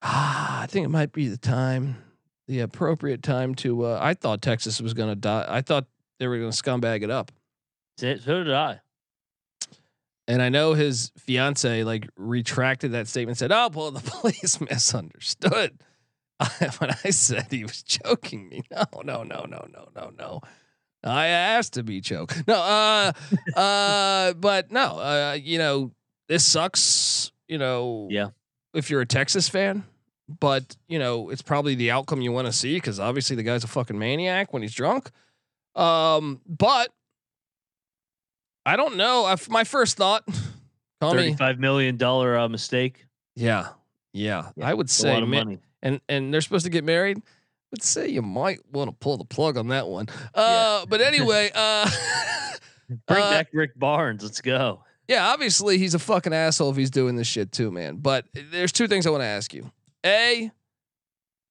I think it might be the time, the appropriate time to. I thought Texas was going to die. I thought they were going to scumbag it up. So did I. And I know his fiance like retracted that statement, said, "Oh, well, the police misunderstood." When I said he was joking me, no. I asked to be choked. No, but no, you know, this sucks. You know, yeah. If you're a Texas fan, but you know, it's probably the outcome you want to see. Cause obviously the guy's a fucking maniac when he's drunk. But I don't know. My first thought, $35 million mistake. Yeah. I would say, a lot of money. And they're supposed to get married. I'd say you might want to pull the plug on that one. But anyway, bring back Rick Barnes. Let's go. Yeah, obviously he's a fucking asshole if he's doing this shit too, man. But there's two things I want to ask you. A,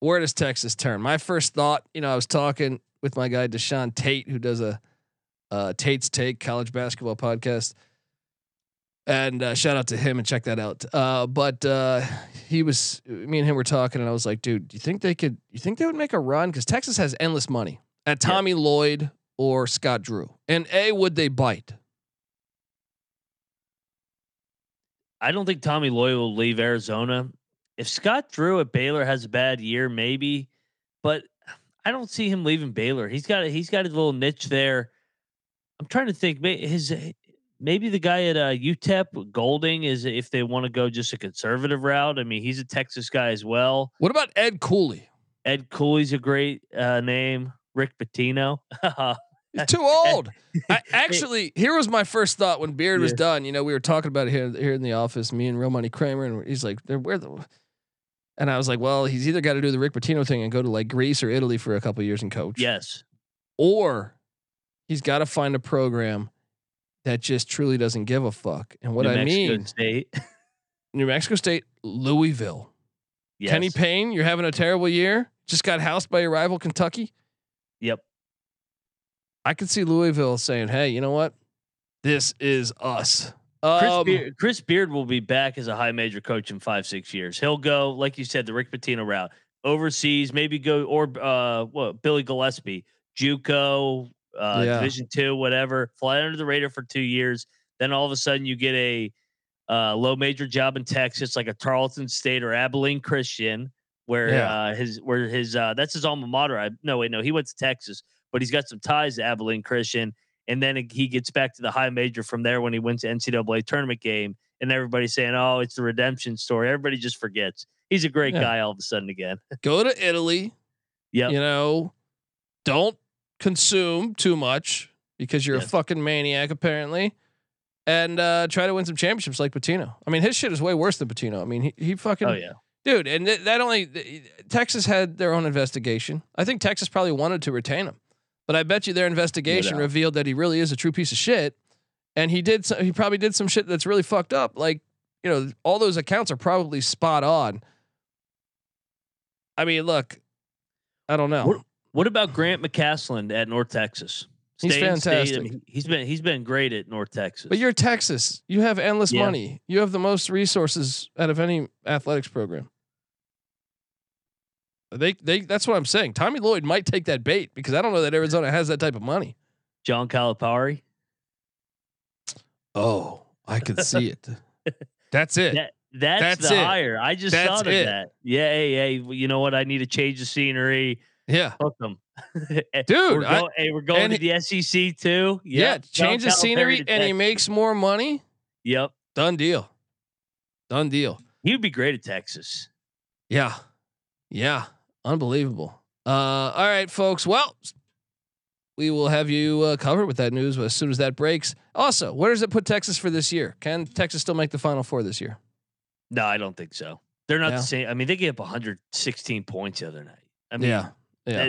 where does Texas turn? My first thought, you know, I was talking with my guy Deshaun Tate, who does a Tate's Take college basketball podcast, and shout out to him and check that out. But he was, me and him were talking, and I was like, dude, do you think they could? You think they would make a run? Because Texas has endless money at Tommy Lloyd or Scott Drew, and A, would they bite? I don't think Tommy Lloyd will leave Arizona. If Scott Drew at Baylor has a bad year, maybe, but I don't see him leaving Baylor. He's got a little niche there. I'm trying to think. Maybe the guy at UTEP, Golding, is if they want to go just a conservative route. I mean, he's a Texas guy as well. What about Ed Cooley? Ed Cooley's a great name. Rick Pitino. He's too old. Here was my first thought when Beard was done. You know, we were talking about it here in the office, me and Real Money Kramer, and he's like, and I was like, well, he's either got to do the Rick Pitino thing and go to like Greece or Italy for a couple of years and coach. Yes. Or he's got to find a program that just truly doesn't give a fuck. And what I mean, New Mexico State, Louisville, Kenny Payne, you're having a terrible year. Just got housed by your rival, Kentucky. Yep. I could see Louisville saying, hey, you know what? This is us. Chris Beard will be back as a high major coach in 5-6 years. He'll go, like you said, the Rick Pitino route overseas, maybe go, or Billy Gillespie, JUCO, Division 2, whatever, fly under the radar for 2 years. Then all of a sudden you get a low major job in Texas, like a Tarleton State or Abilene Christian, where his that's his alma mater. He went to Texas, but he's got some ties to Abilene Christian. And then he gets back to the high major from there when he wins the NCAA tournament game, and everybody's saying, oh, it's the redemption story. Everybody just forgets. He's a great guy all of a sudden again. Go to Italy. Yeah. You know, don't consume too much because you're a fucking maniac apparently, and try to win some championships like Pitino. I mean, his shit is way worse than Pitino. I mean, he fucking dude. And Texas had their own investigation. I think Texas probably wanted to retain him, but I bet you their investigation revealed that he really is a true piece of shit, and he probably did some shit that's really fucked up. Like, you know, all those accounts are probably spot on. I mean, look, I don't know. What about Grant McCaslin at North Texas? He's fantastic. I mean, he's been great at North Texas. But you're Texas. You have endless money. You have the most resources out of any athletics program. That's what I'm saying. Tommy Lloyd might take that bait because I don't know that Arizona has that type of money. John Calipari. Oh, I could see it. That's it. That's the hire. I just thought of that. Yeah. Hey, you know what? I need to change the scenery. Yeah. Fuck them. Dude. We're going to the SEC too. Yep. Yeah. Change the scenery and Texas. He makes more money. Yep. Done deal. Done deal. He'd be great at Texas. Yeah. Yeah. Unbelievable. All right, folks. Well, we will have you covered with that news as soon as that breaks. Also, where does it put Texas for this year? Can Texas still make the Final Four this year? No, I don't think so. They're not the same. I mean, they gave up 116 points the other night. I mean,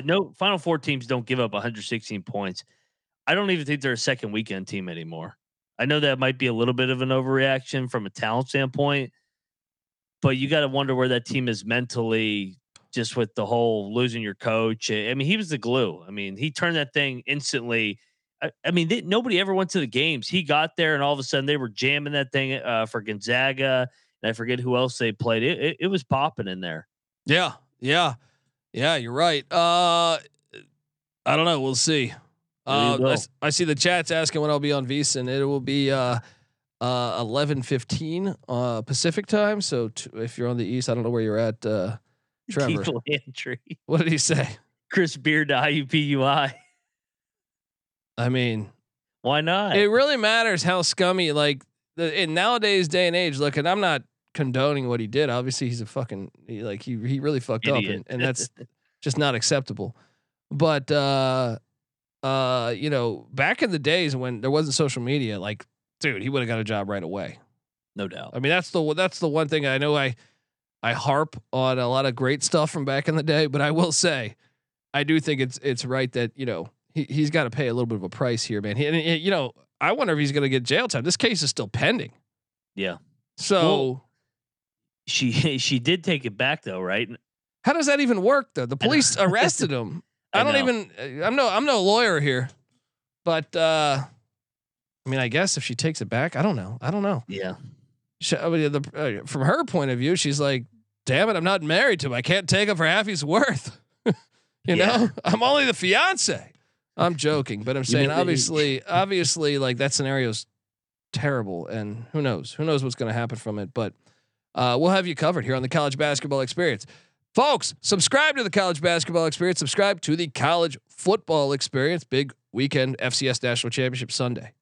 no Final Four teams don't give up 116 points. I don't even think they're a second weekend team anymore. I know that might be a little bit of an overreaction from a talent standpoint, but you got to wonder where that team is mentally, just with the whole losing your coach. I mean, he was the glue. I mean, he turned that thing instantly. I mean, nobody ever went to the games. He got there and all of a sudden they were jamming that thing for Gonzaga. And I forget who else they played. It was popping in there. Yeah. Yeah. Yeah. You're right. I don't know. We'll see. I see the chat's asking when I'll be on Veasan. It will be 11:15 Pacific time. So if you're on the East, I don't know where you're at. Trevor Landry. What did he say? Chris Beard to IUPUI. I mean, why not? It really matters how scummy, like in nowadays day and age. Look, and I'm not condoning what he did. Obviously he's a fucking, he really fucked idiot up and that's just not acceptable. But, you know, back in the days when there wasn't social media, like, dude, he would have got a job right away. No doubt. I mean, that's the one thing I know. I harp on a lot of great stuff from back in the day, but I will say, I do think it's right that, you know, he's got to pay a little bit of a price here, man. And you know, I wonder if he's going to get jail time. This case is still pending. Yeah. So well, she did take it back though, right? How does that even work though? The police arrested him. I'm no lawyer here, but I mean, I guess if she takes it back, I don't know. Yeah. From her point of view, she's like, damn it, I'm not married to him. I can't take him for half his worth. you know, I'm only the fiance. I'm joking, but I'm saying obviously like that scenario's terrible and who knows what's going to happen from it, but we'll have you covered here on the College Basketball Experience. Folks, subscribe to the College Basketball Experience, subscribe to the College Football Experience. Big weekend, FCS National Championship Sunday,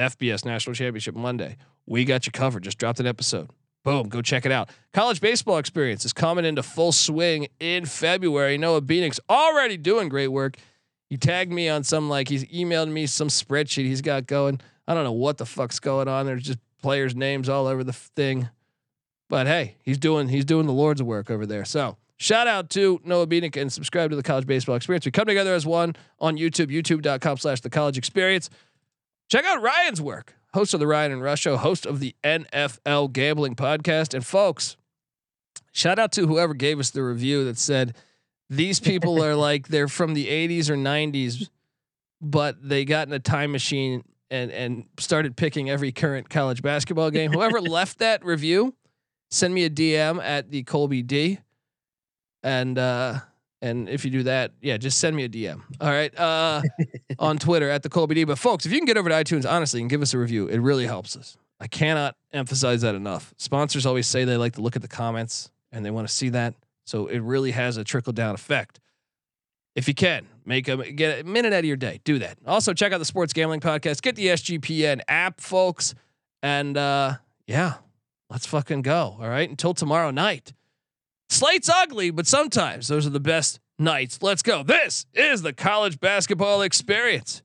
FBS National Championship Monday. We got you covered. Just dropped an episode. Boom. Go check it out. College Baseball Experience is coming into full swing in February. Noah Beenick's already doing great work. He tagged me on some, like he's emailed me some spreadsheet he's got going. I don't know what the fuck's going on. There's just players' names all over the thing, but hey, he's doing the Lord's work over there. So shout out to Noah Beenick and subscribe to the College Baseball Experience. We come together as one on YouTube, youtube.com/thecollegeexperience. Check out Ryan's work. Host of the Ryan and Rush Show, host of the NFL Gambling Podcast. And folks, shout out to whoever gave us the review that said, these people are like, they're from the 80s or 90s, but they got in a time machine and started picking every current college basketball game. Whoever left that review, send me a DM at the Colby D. And if you do that, yeah, just send me a DM. All right. On Twitter at the Colby D. But folks, if you can get over to iTunes, honestly, and give us a review, it really helps us. I cannot emphasize that enough. Sponsors always say they like to look at the comments and they want to see that. So it really has a trickle down effect. If you can get a minute out of your day, do that. Also check out the Sports Gambling Podcast, get the SGPN app, folks. And yeah, let's fucking go. All right. Until tomorrow night. Slate's ugly, but sometimes those are the best nights. Let's go. This is the College Basketball Experience.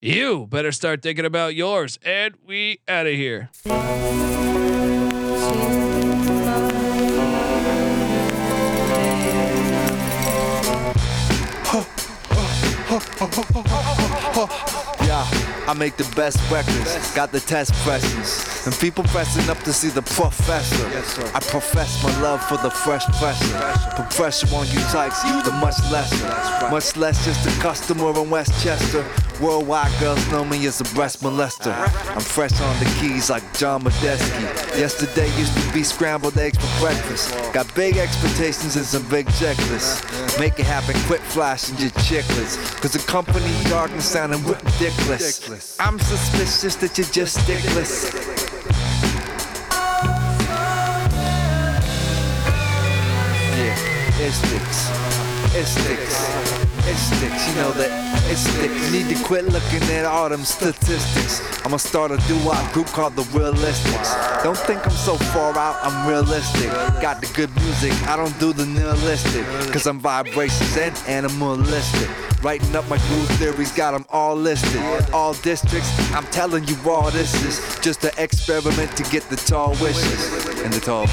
You better start thinking about yours. And we out of here. I make the best records, got the test pressures, and people pressing up to see the professor. I profess my love for the fresh pressure. Put pressure on you types, the much lesser. Much less just a customer in Westchester. Worldwide girls know me as a breast molester. I'm fresh on the keys like John Modeski. Yesterday used to be scrambled eggs for breakfast. Got big expectations and some big checklists. Make it happen, quit flashing your chicklets, cause the company darkness sounding ridiculous. I'm suspicious that you're just stickless. Yeah, it's sticks. It sticks. It sticks. You know that it sticks. Need to quit looking at all them statistics. I'ma start a doo-wop group called The Realistics. Don't think I'm so far out, I'm realistic. Got the good music, I don't do the nihilistic. Cause I'm vibrations and animalistic. Writing up my groove theories, got them all listed. All districts, I'm telling you all this is just an experiment to get the tall wishes and the tall